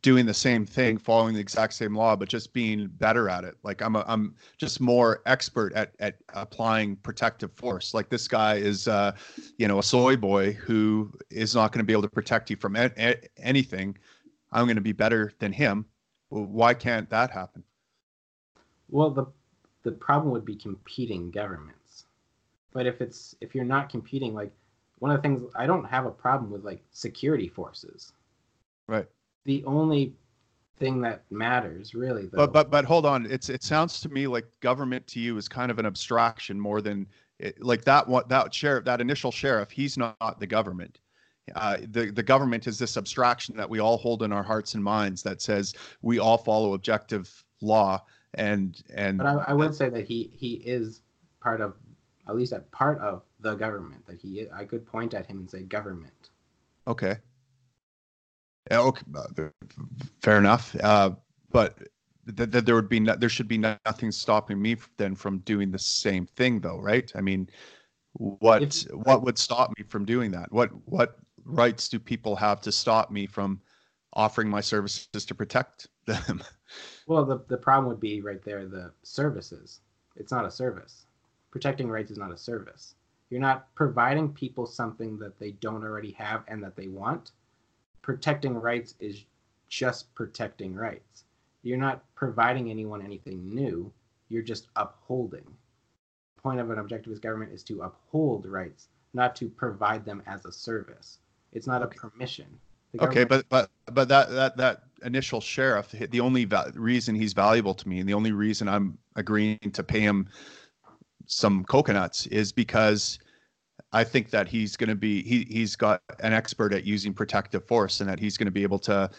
doing the same thing, following the exact same law, but just being better at it. Like I'm a, I'm just more expert at, at applying protective force. Like this guy is, uh, you know, a soy boy who is not going to be able to protect you from a a anything. I'm going to be better than him. Well, why can't that happen? Well, the, the problem would be competing governments, but if it's, if you're not competing, like one of the things, I don't have a problem with like security forces. Right. The only thing that matters, really, though. But but but hold on. It's it sounds to me like government to you is kind of an abstraction more than it, like that one that sheriff that initial sheriff. He's not the government. Uh, the the government is this abstraction that we all hold in our hearts and minds that says we all follow objective law and and. But I, I would say that he he is part of, at least a part of the government. That he I could point at him and say government. Okay. Okay, fair enough. Uh, but th th there would be no there should be nothing stopping me then from doing the same thing, though, right? I mean, what if, what would stop me from doing that? What what rights do people have to stop me from offering my services to protect them? Well, the the problem would be right there. The services. It's not a service. Protecting rights is not a service. You're not providing people something that they don't already have and that they want. Protecting rights is just protecting rights. You're not providing anyone anything new. You're just upholding. The point of an objectivist government is to uphold rights, not to provide them as a service. It's not a permission. Okay, but but but that that that initial sheriff, the only va reason he's valuable to me, and the only reason I'm agreeing to pay him some coconuts, is because I think that he's going to be, he, he's got an expert at using protective force, and that he's going to be able to,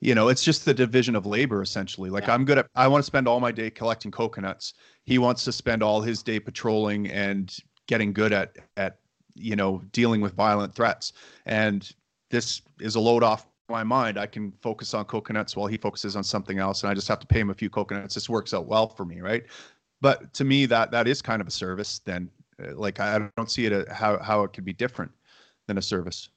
you know, it's just the division of labor, essentially. Like yeah. I'm good at, I want to spend all my day collecting coconuts. He wants to spend all his day patrolling and getting good at, at, you know, dealing with violent threats. And this is a load off my mind. I can focus on coconuts while he focuses on something else. And I just have to pay him a few coconuts. This works out well for me. Right. But to me, that, that is kind of a service then. Like I don't see it a, how how it could be different than a service.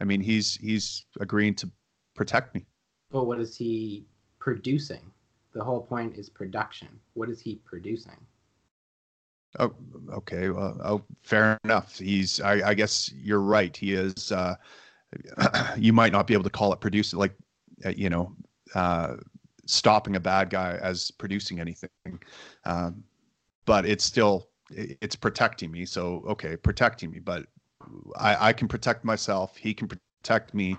I mean, he's he's agreeing to protect me. But what is he producing? The whole point is production. What is he producing? Oh, okay. Well, oh, fair enough. He's. I, I guess you're right. He is. Uh, you might not be able to call it producing, like uh, you know, uh, stopping a bad guy as producing anything, um, but it's still. It's protecting me. So, okay, protecting me, but I, I can protect myself. He can protect me.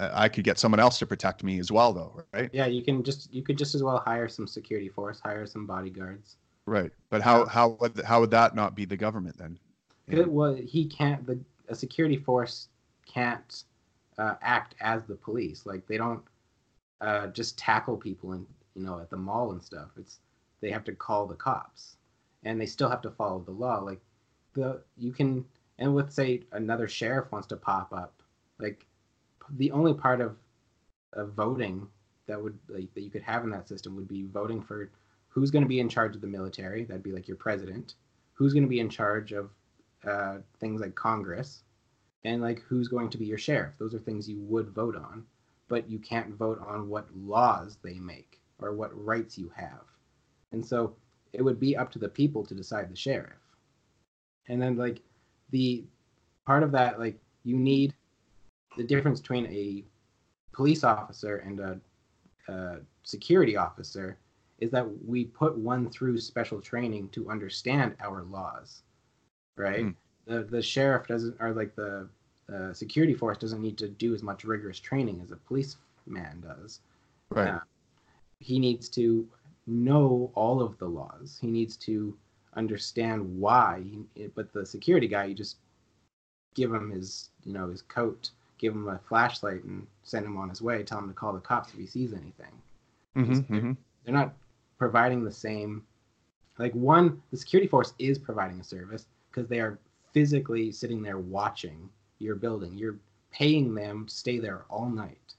I could get someone else to protect me as well, though, right? Yeah, you can just you could just as well hire some security force, hire some bodyguards. Right, but how how would how would that not be the government then? It, well, he can't. The a security force can't uh, act as the police. Like they don't uh, just tackle people and you know at the mall and stuff. It's they have to call the cops. And they still have to follow the law. Like the you can, and let's say another sheriff wants to pop up. Like the only part of, of voting that would like, that you could have in that system would be voting for who's going to be in charge of the military. That'd be like your president. Who's going to be in charge of uh, things like Congress, and like who's going to be your sheriff. Those are things you would vote on, but you can't vote on what laws they make or what rights you have. And so. It would be up to the people to decide the sheriff. And then like the part of that, like you need the difference between a police officer and a, a security officer is that we put one through special training to understand our laws, right? Mm. The, the sheriff doesn't, or like the uh, security force doesn't need to do as much rigorous training as a policeman does. Right. Uh, he needs to know all of the laws. He needs to understand why. He, but the security guy, you just give him his, you know, his coat, give him a flashlight, and send him on his way. Tell him to call the cops if he sees anything. Mm-hmm, they're, mm-hmm. they're not providing the same. Like, one, the security force is providing a service because they are physically sitting there watching your building. You're paying them to stay there all night,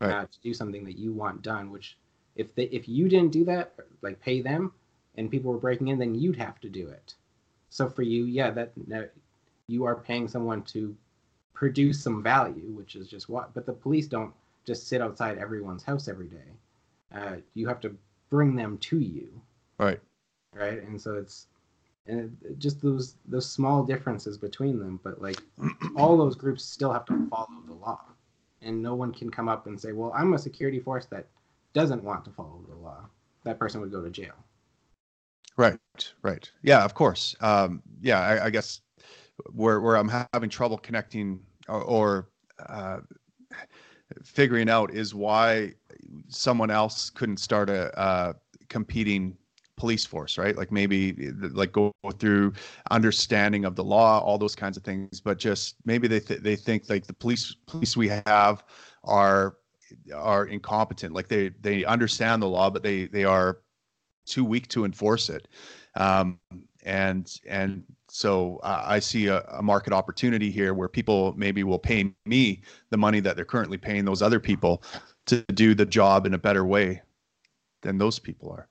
right, uh, to do something that you want done. Which, if they, if you didn't do that, like pay them, and people were breaking in, then you'd have to do it. So for you, yeah, that, that you are paying someone to produce some value, which is just what. But the police don't just sit outside everyone's house every day. Uh, you have to bring them to you. Right. Right, and so it's and it, just those those small differences between them, but like all those groups still have to follow the law, and no one can come up and say, "Well, I'm a security force that doesn't want to follow the law." That person would go to jail. Right, right, yeah, of course, um, yeah. I, I guess where where I'm ha- having trouble connecting or, or uh, figuring out is why someone else couldn't start a uh, competing police force, right? Like maybe like go through understanding of the law, all those kinds of things, but just maybe they th- they think like the police police we have are are incompetent. Like they they understand the law, but they they are too weak to enforce it. Um, and and so uh, I see a, a market opportunity here where people maybe will pay me the money that they're currently paying those other people to do the job in a better way than those people are.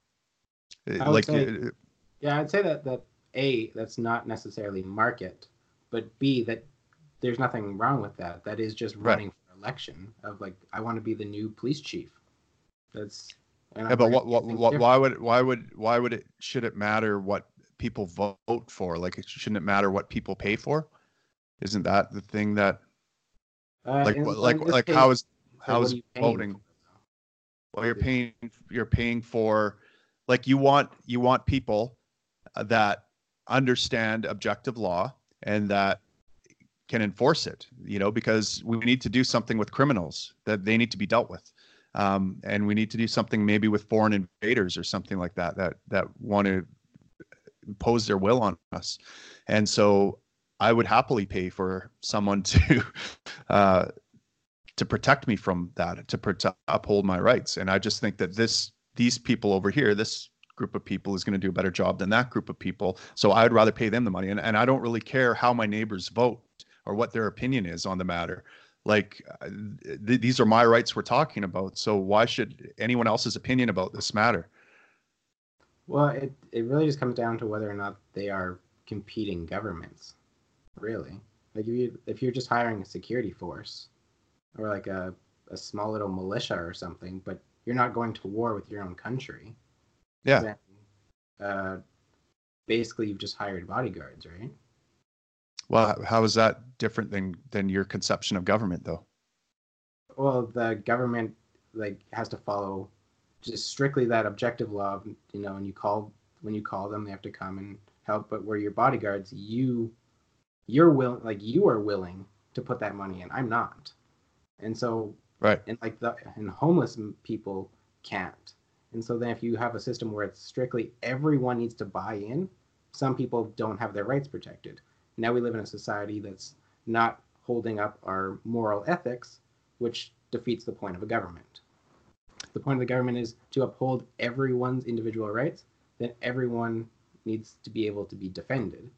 I like, say, uh, yeah, I'd say that, that A, that's not necessarily market, but B, that there's nothing wrong with that. That is just running right. for election of like, I want to be the new police chief. That's and yeah, but what, what, what, why would why would why would it should it matter what people vote for? Like, it shouldn't it matter what people pay for? Isn't that the thing that uh, like in, like in like case, how is how is voting? For, well, you're paying you're paying for. Like you want you want people that understand objective law and that can enforce it, you know, because we need to do something with criminals that they need to be dealt with, um, and we need to do something maybe with foreign invaders or something like that that that want to impose their will on us. And so I would happily pay for someone to uh, to protect me from that, to, protect, to uphold my rights. And I just think that this. These people over here, this group of people is going to do a better job than that group of people. So I would rather pay them the money. And, and I don't really care how my neighbors vote or what their opinion is on the matter. Like th- these are my rights we're talking about. So why should anyone else's opinion about this matter? Well, it, it really just comes down to whether or not they are competing governments, really. Like if, you, if you're just hiring a security force or like a, a small little militia or something, but you're not going to war with your own country. Yeah. Then, uh, basically, you've just hired bodyguards, right? Well, how is that different than, than your conception of government, though? Well, the government like has to follow just strictly that objective law. You know, and you call when you call them, they have to come and help. But where your bodyguards, you you're willing, like you are willing to put that money in. I'm not, and so. Right. And like the and homeless people can't. And so then if you have a system where it's strictly everyone needs to buy in, some people don't have their rights protected. Now we live in a society that's not holding up our moral ethics, which defeats the point of a government. The point of the government is to uphold everyone's individual rights, then everyone needs to be able to be defended.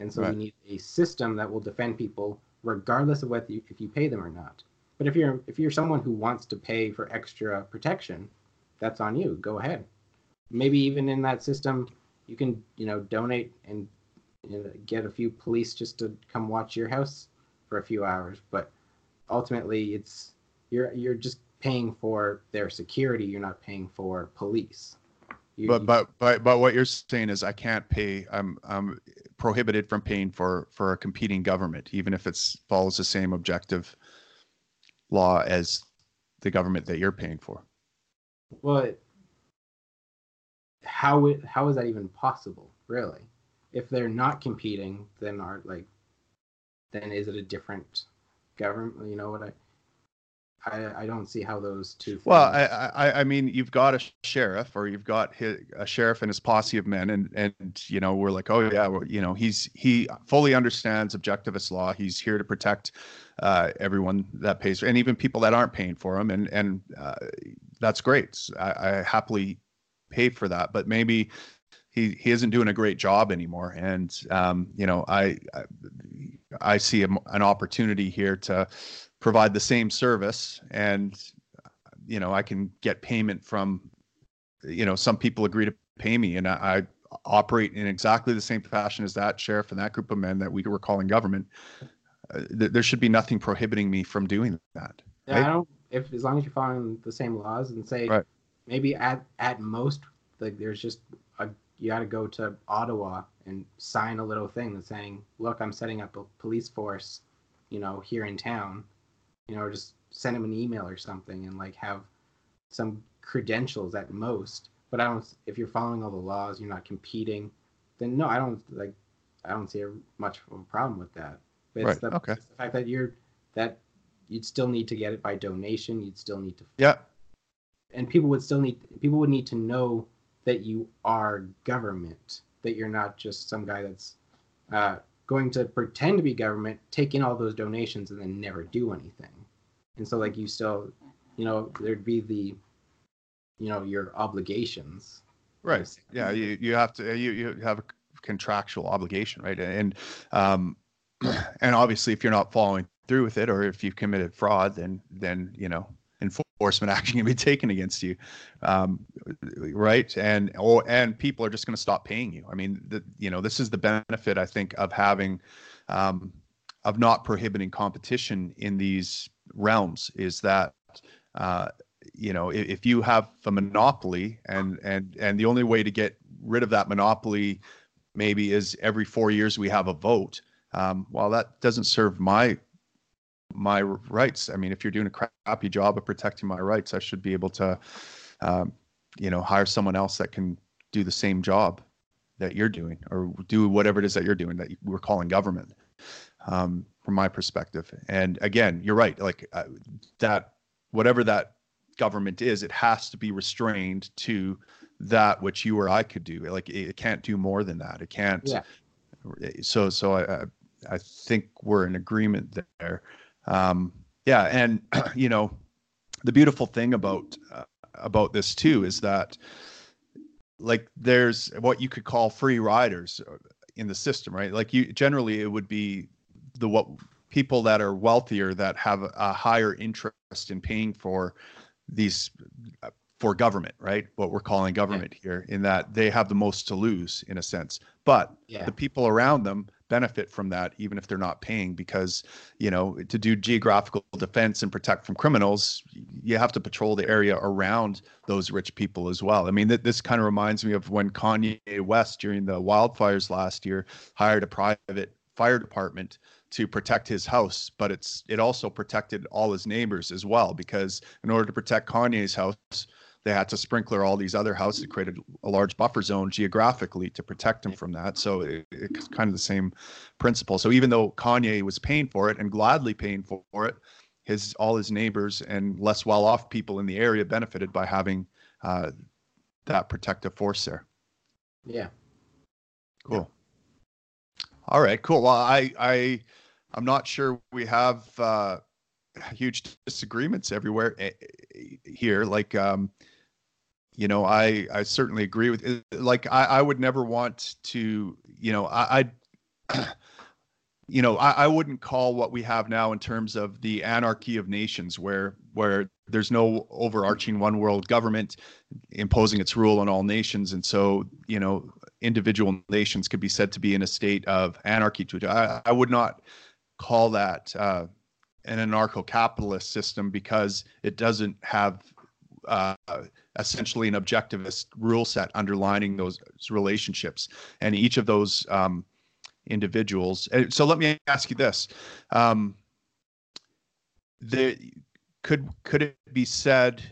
And so right. we need a system that will defend people regardless of whether you, if you pay them or not. But if you're if you're someone who wants to pay for extra protection, that's on you. Go ahead. Maybe even in that system, you can you know donate and you know, get a few police just to come watch your house for a few hours. But ultimately, it's you're you're just paying for their security. You're not paying for police. You, but, you, but but but what you're saying is I can't pay. I'm I'm prohibited from paying for for a competing government, even if it follows the same objective. Law as the government that you're paying for. Well, how it, how is that even possible, really? If they're not competing, then are like, then is it a different government? You know what I? I, I don't see how those two things... Well, I, I I mean, you've got a sheriff, or you've got his, a sheriff and his posse of men, and, and you know, we're like, oh, yeah, well, you know, he's he fully understands objectivist law. He's here to protect uh, everyone that pays, and even people that aren't paying for him, and, and uh, that's great. I, I happily pay for that, but maybe... He, he isn't doing a great job anymore. And, um, you know, I, I, I see a, an opportunity here to provide the same service, and, you know, I can get payment from, you know, some people agree to pay me, and I, I operate in exactly the same fashion as that sheriff and that group of men that we were calling government. Uh, th- there should be nothing prohibiting me from doing that. Yeah, right? I don't, if, as long as you're following the same laws, and say, right. maybe at, at most, like there's just a, you got to go to Ottawa and sign a little thing that's saying, look, I'm setting up a police force, you know, here in town, you know, or just send them an email or something, and like have some credentials at most. But I don't, if you're following all the laws, you're not competing, then no, I don't like, I don't see much of a problem with that. But it's, right. the, okay. it's the fact that you're, that you'd still need to get it by donation. You'd still need to, yeah. And people would still need, people would need to know that you are government, that you're not just some guy that's uh, going to pretend to be government, take in all those donations, and then never do anything. And so, like, you still, you know, there'd be the, you know, your obligations. Right. Yeah. You, you have to, you, you have a contractual obligation, right? And, um, and obviously if you're not following through with it, or if you've committed fraud, then, then, you know, enforcement action can be taken against you, um, right? And or and people are just going to stop paying you. I mean, the, you know, this is the benefit, I think, of having, um, of not prohibiting competition in these realms, is that, uh, you know, if, if you have a monopoly, and and and the only way to get rid of that monopoly maybe is every four years we have a vote. Um, well, that doesn't serve my my rights. I mean, if you're doing a crappy job of protecting my rights, I should be able to, um, you know, hire someone else that can do the same job that you're doing, or do whatever it is that you're doing that we're calling government, um, from my perspective. And again, you're right. Like uh, that, whatever that government is, it has to be restrained to that which you or I could do. Like it, it can't do more than that. It can't. Yeah. So, so I, I think we're in agreement there. Um, yeah. And, you know, the beautiful thing about, uh, about this too, is that like, there's what you could call free riders in the system, right? Like you, generally it would be the, what people that are wealthier that have a, a higher interest in paying for these, uh, for government, right? What we're calling government yeah. here, in that they have the most to lose in a sense, but yeah. the people around them benefit from that, even if they're not paying, because, you know, to do geographical defense and protect from criminals, you have to patrol the area around those rich people as well. I mean, th- this kind of reminds me of when Kanye West, during the wildfires last year, hired a private fire department to protect his house, but it's it also protected all his neighbors as well, because in order to protect Kanye's house, they had to sprinkler all these other houses. It created a large buffer zone geographically to protect them from that. So it, it's kind of the same principle. So even though Kanye was paying for it, and gladly paying for it, his all his neighbors and less well-off people in the area benefited by having uh, that protective force there. Yeah. Cool. Yeah. All right. Cool. Well, I I I'm not sure we have uh, huge disagreements everywhere here. Like. Um, You know, I, I certainly agree with it. Like, I, I would never want to, you know, I, I you know, I, I wouldn't call what we have now in terms of the anarchy of nations, where where there's no overarching one world government imposing its rule on all nations. And so, you know, individual nations could be said to be in a state of anarchy. I, I would not call that uh, an anarcho-capitalist system, because it doesn't have... Uh, essentially an objectivist rule set underlining those relationships and each of those um, individuals. So let me ask you this. Um, the, could, could it be said,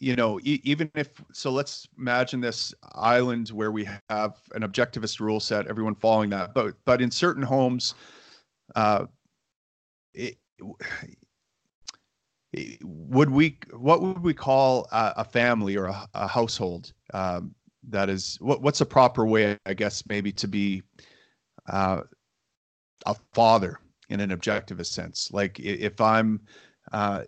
you know, e- even if, so let's imagine this island where we have an objectivist rule set, everyone following that, but, but in certain homes, uh, it, would we, what would we call a, a family or a, a household? Um, that is, what, what's a proper way, I guess, maybe to be uh, a father in an objectivist sense? Like if I'm, uh,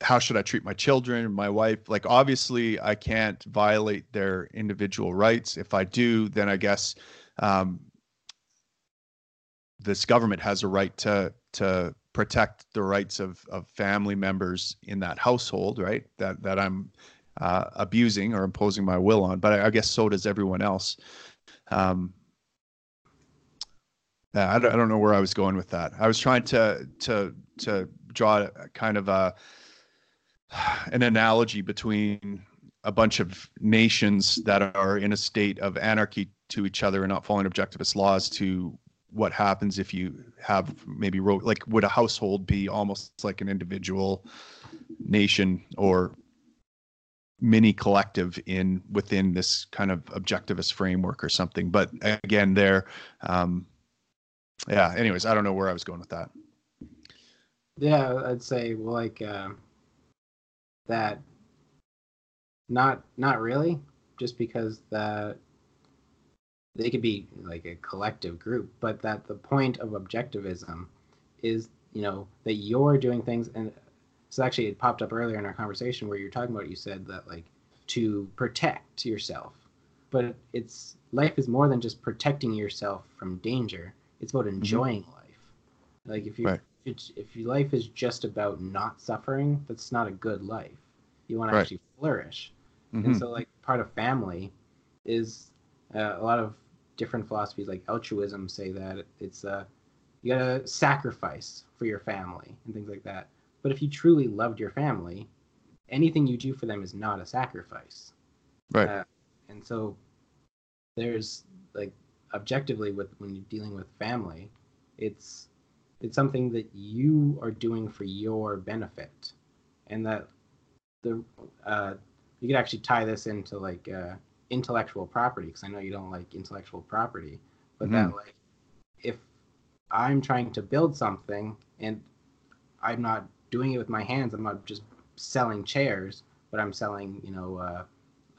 how should I treat my children, my wife? Like, obviously I can't violate their individual rights. If I do, then I guess um, this government has a right to, to protect the rights of, of family members in that household, right? That, that I'm uh, abusing or imposing my will on, but I, I guess so does everyone else. Um, I don't, I don't know where I was going with that. I was trying to, to, to draw a kind of a, an analogy between a bunch of nations that are in a state of anarchy to each other and not following objectivist laws to what happens if you have maybe road, like would a household be almost like an individual nation or mini collective in within this kind of objectivist framework or something. But again, there, um, yeah, anyways, I don't know where I was going with that. Yeah, I'd say well, like, uh, that not, not really, just because that they could be like a collective group, but that the point of objectivism is, you know, that you're doing things. And so actually it popped up earlier in our conversation where you're talking about, you said that like to protect yourself, but it's, life is more than just protecting yourself from danger. It's about enjoying mm-hmm. life. Like if you, right. It's, if your life is just about not suffering, that's not a good life. You want right. to actually flourish. Mm-hmm. And so like part of family is uh, a lot of different philosophies like altruism say that it's uh, you gotta sacrifice for your family and things like that. But if you truly loved your family, anything you do for them is not a sacrifice. Right. Uh, and so there's like objectively with when you're dealing with family, it's It's something that you are doing for your benefit, and that the uh, you could actually tie this into like uh, intellectual property, because I know you don't like intellectual property, but mm-hmm. that like if I'm trying to build something and I'm not doing it with my hands, I'm not just selling chairs, but I'm selling you know uh,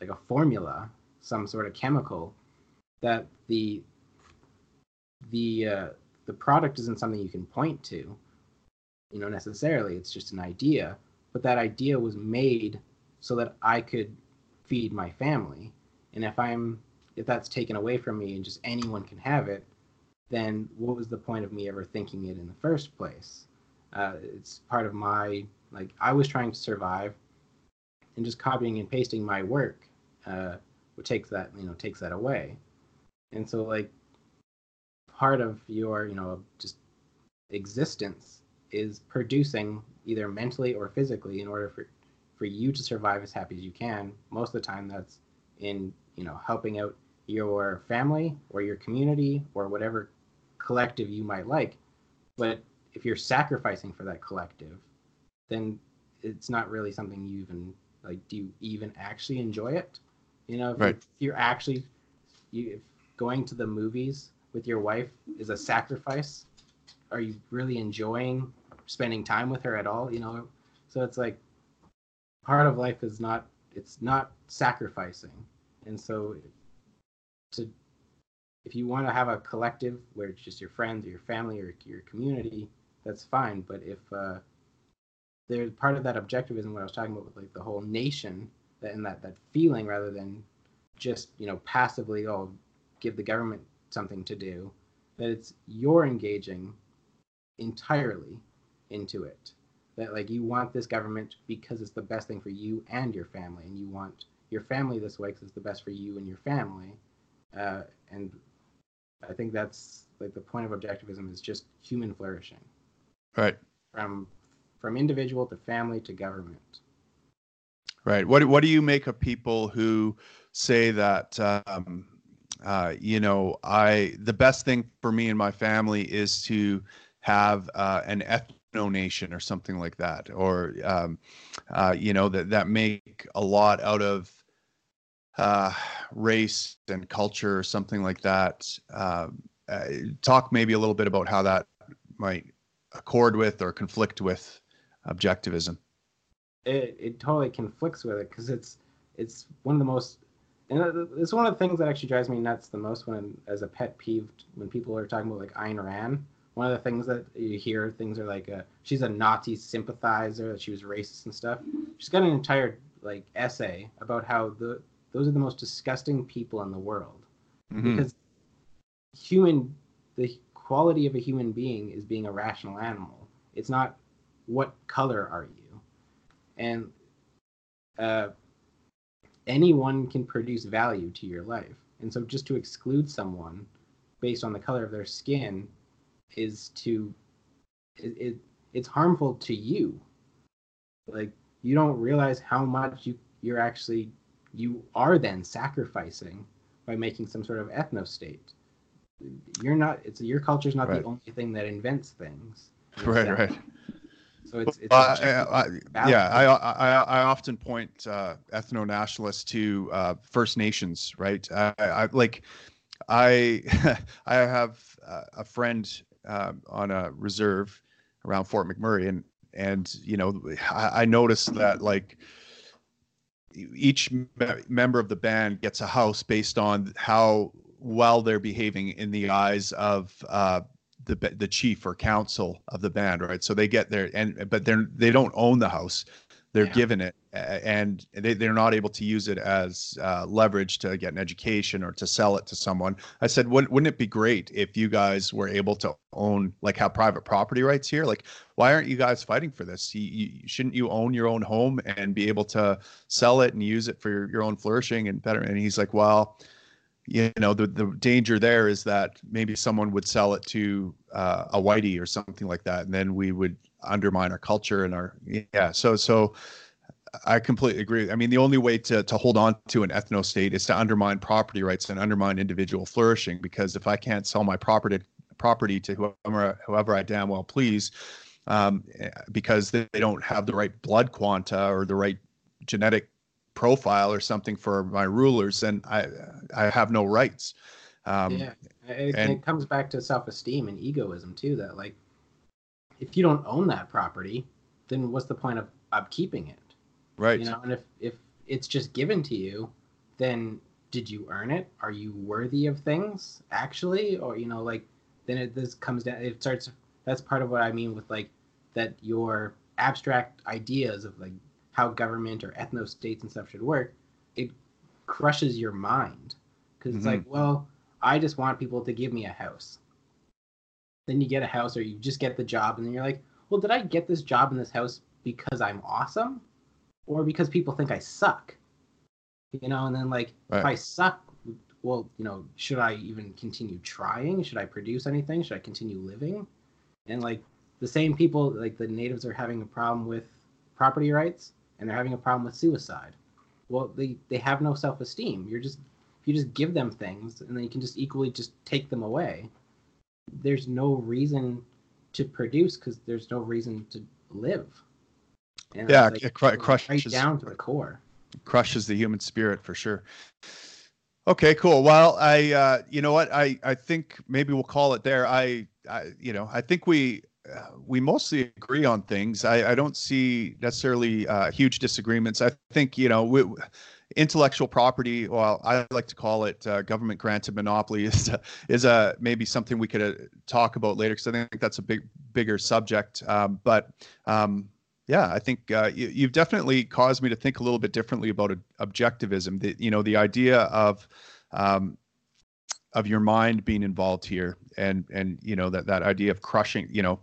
like a formula, some sort of chemical, that the the uh, the product isn't something you can point to, you know, necessarily. It's just an idea, but that idea was made so that I could feed my family. And if I'm, if that's taken away from me and just anyone can have it, then what was the point of me ever thinking it in the first place? Uh, it's part of my, like, I was trying to survive, and just copying and pasting my work, uh, which takes that, you know, takes that away. And so like, part of your, you know, just existence is producing either mentally or physically in order for, for you to survive as happy as you can. Most of the time that's in, you know, helping out your family or your community or whatever collective you might like. But if you're sacrificing for that collective, then it's not really something you even, like, do you even actually enjoy it? You know, if, right. if you're actually you, if going to the movies with your wife is a sacrifice, are you really enjoying spending time with her at all? You know, so it's like part of life is not, it's not sacrificing. And so to, if you want to have a collective where it's just your friends or your family or your community, that's fine. But if uh, there's part of that objectivism, what I was talking about with like the whole nation and that, that feeling rather than just, you know, passively, oh, give the government something to do, that it's you're engaging entirely into it, that like you want this government because it's the best thing for you and your family, and you want your family this way because it's the best for you and your family. Uh, and I think that's like the point of objectivism, is just human flourishing, right, from from individual to family to government. Right. What what do you make of people who say that um, Uh, you know, I, the best thing for me and my family is to have uh, an ethno nation or something like that, or, um, uh, you know, that, that make a lot out of uh, race and culture or something like that. Uh, uh, talk maybe a little bit about how that might accord with or conflict with objectivism. It, it totally conflicts with it, because it's it's one of the most, and it's one of the things that actually drives me nuts the most when, as a pet peeve, when people are talking about like Ayn Rand. One of the things that you hear, things are like, a, she's a Nazi sympathizer, that she was racist and stuff. She's got an entire like essay about how the those are the most disgusting people in the world, mm-hmm. because human the quality of a human being is being a rational animal. It's not what color are you, and uh, anyone can produce value to your life. And so just to exclude someone based on the color of their skin is to it, it it's harmful to you. Like, you don't realize how much you you're actually you are then sacrificing by making some sort of ethno state. You're not. It's your culture's not right. the only thing that invents things. Right, that. right. So it's. it's well, I, I, yeah, I, I I often point uh, ethno nationalists to uh, First Nations, right? I, I like, I I have uh, a friend uh, on a reserve around Fort McMurray, and and you know I, I noticed that like. Each me- member of the band gets a house based on how well they're behaving in the eyes of uh, the the chief or council of the band, right? So they get their and but they're they don't own the house; they're yeah. given it, and they they're not able to use it as uh, leverage to get an education or to sell it to someone. I said, wouldn't wouldn't it be great if you guys were able to own, like, have private property rights here? Like, why aren't you guys fighting for this? You, you, shouldn't you own your own home and be able to sell it and use it for your, your own flourishing and better? And he's like, well, you know, the, the danger there is that maybe someone would sell it to uh, a whitey or something like that. And then we would undermine our culture and our, yeah. So, so I completely agree. I mean, the only way to, to hold on to an ethno state is to undermine property rights and undermine individual flourishing, because if I can't sell my property property to whoever, whoever I damn well please, um, because they, they don't have the right blood quanta or the right genetic profile or something for my rulers, and I I have no rights. Um, yeah, it, and, it comes back to self-esteem and egoism too, that like, if you don't own that property, then what's the point of, of keeping it? Right. You know, and if, if it's just given to you, then did you earn it? Are you worthy of things actually? Or, you know, like, then it this comes down, it starts, that's part of what I mean with like, that your abstract ideas of like how government or ethno states and stuff should work, it crushes your mind. Because it's mm-hmm. like, well, I just want people to give me a house. Then you get a house, or you just get the job, and then you're like, well, did I get this job in this house because I'm awesome? Or because people think I suck? You know, and then like, right. if I suck, well, you know, should I even continue trying? Should I produce anything? Should I continue living? And like, the same people, like the natives are having a problem with property rights, and they're having a problem with suicide. Well, they, they have no self-esteem. You're just, if you just give them things, and then you can just equally just take them away, there's no reason to produce, because there's no reason to live. And yeah, like, it, cr- it crushes right down to the core. Crushes the human spirit for sure. Okay, cool. Well, I, uh, you know what, I, I think maybe we'll call it there. I, I you know, I think we, uh, we mostly agree on things. I, I don't see necessarily uh, huge disagreements. I think, you know, we, intellectual property, well, I like to call it uh, government granted monopoly, is a, is a maybe something we could uh, talk about later, because I think that's a big, bigger subject. Um, but um, yeah, I think uh, you, you've definitely caused me to think a little bit differently about a, objectivism. The, you know, the idea of um, of your mind being involved here, and and you know that that idea of crushing, you know,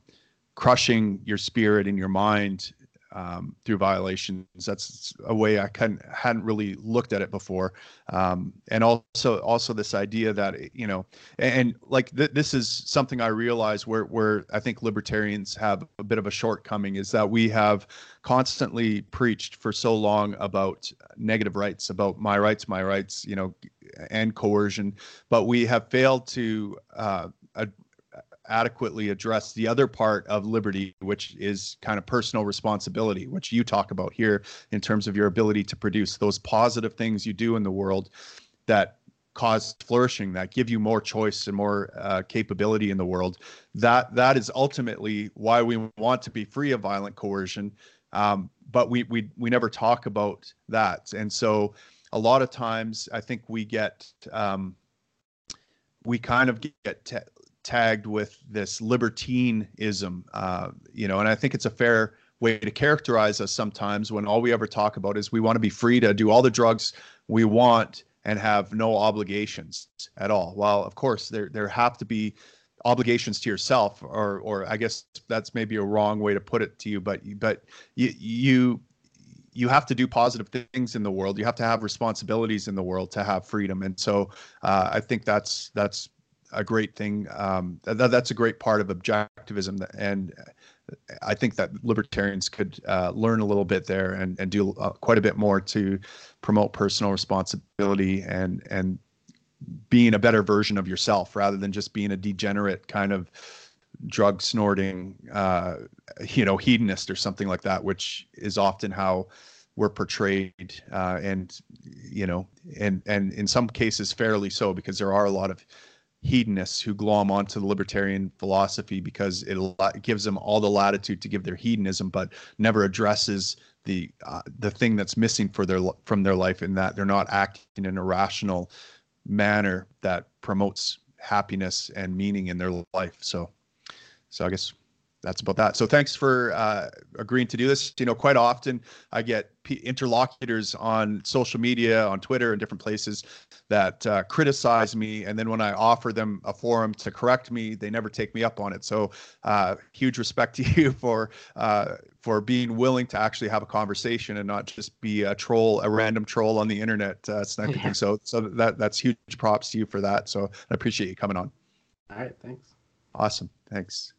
crushing your spirit and your mind um, through violations. That's a way I couldn't, hadn't really looked at it before. Um, and also also this idea that, you know, and, and like th- this is something I realize where where I think libertarians have a bit of a shortcoming, is that we have constantly preached for so long about negative rights, about my rights, my rights, you know, and coercion, but we have failed to uh, ad- adequately address the other part of liberty, which is kind of personal responsibility, which you talk about here in terms of your ability to produce those positive things you do in the world that caused flourishing, that give you more choice and more uh, capability in the world. That that is ultimately why we want to be free of violent coercion. Um, but we we we never talk about that. And so a lot of times I think we get um, we kind of get t- tagged with this libertinism, uh, you know, and I think it's a fair way to characterize us sometimes when all we ever talk about is we want to be free to do all the drugs we want and have no obligations at all. Well, of course, there there have to be obligations to yourself, or or I guess that's maybe a wrong way to put it to you, but but you you you have to do positive things in the world. You have to have responsibilities in the world to have freedom. And so uh, I think that's that's a great thing. Um, that, that's a great part of objectivism, and I think that libertarians could uh, learn a little bit there and, and do uh, quite a bit more to promote personal responsibility and and being a better version of yourself rather than just being a degenerate kind of drug snorting, uh, you know, hedonist or something like that, which is often how we're portrayed. Uh, and, you know, and, and in some cases fairly so, because there are a lot of hedonists who glom onto the libertarian philosophy because it gives them all the latitude to give their hedonism, but never addresses the uh, the thing that's missing for their from their life, in that they're not acting in a rational manner that promotes happiness and meaning in their life. So, so I guess that's about that. So thanks for uh, agreeing to do this. You know, quite often I get interlocutors on social media, on Twitter and different places that uh, criticize me. And then when I offer them a forum to correct me, they never take me up on it. So uh, huge respect to you for uh, for being willing to actually have a conversation and not just be a troll, a random troll on the internet. Uh, sniping. Yeah. So so that that's huge props to you for that. So I appreciate you coming on. All right. Thanks. Awesome. Thanks.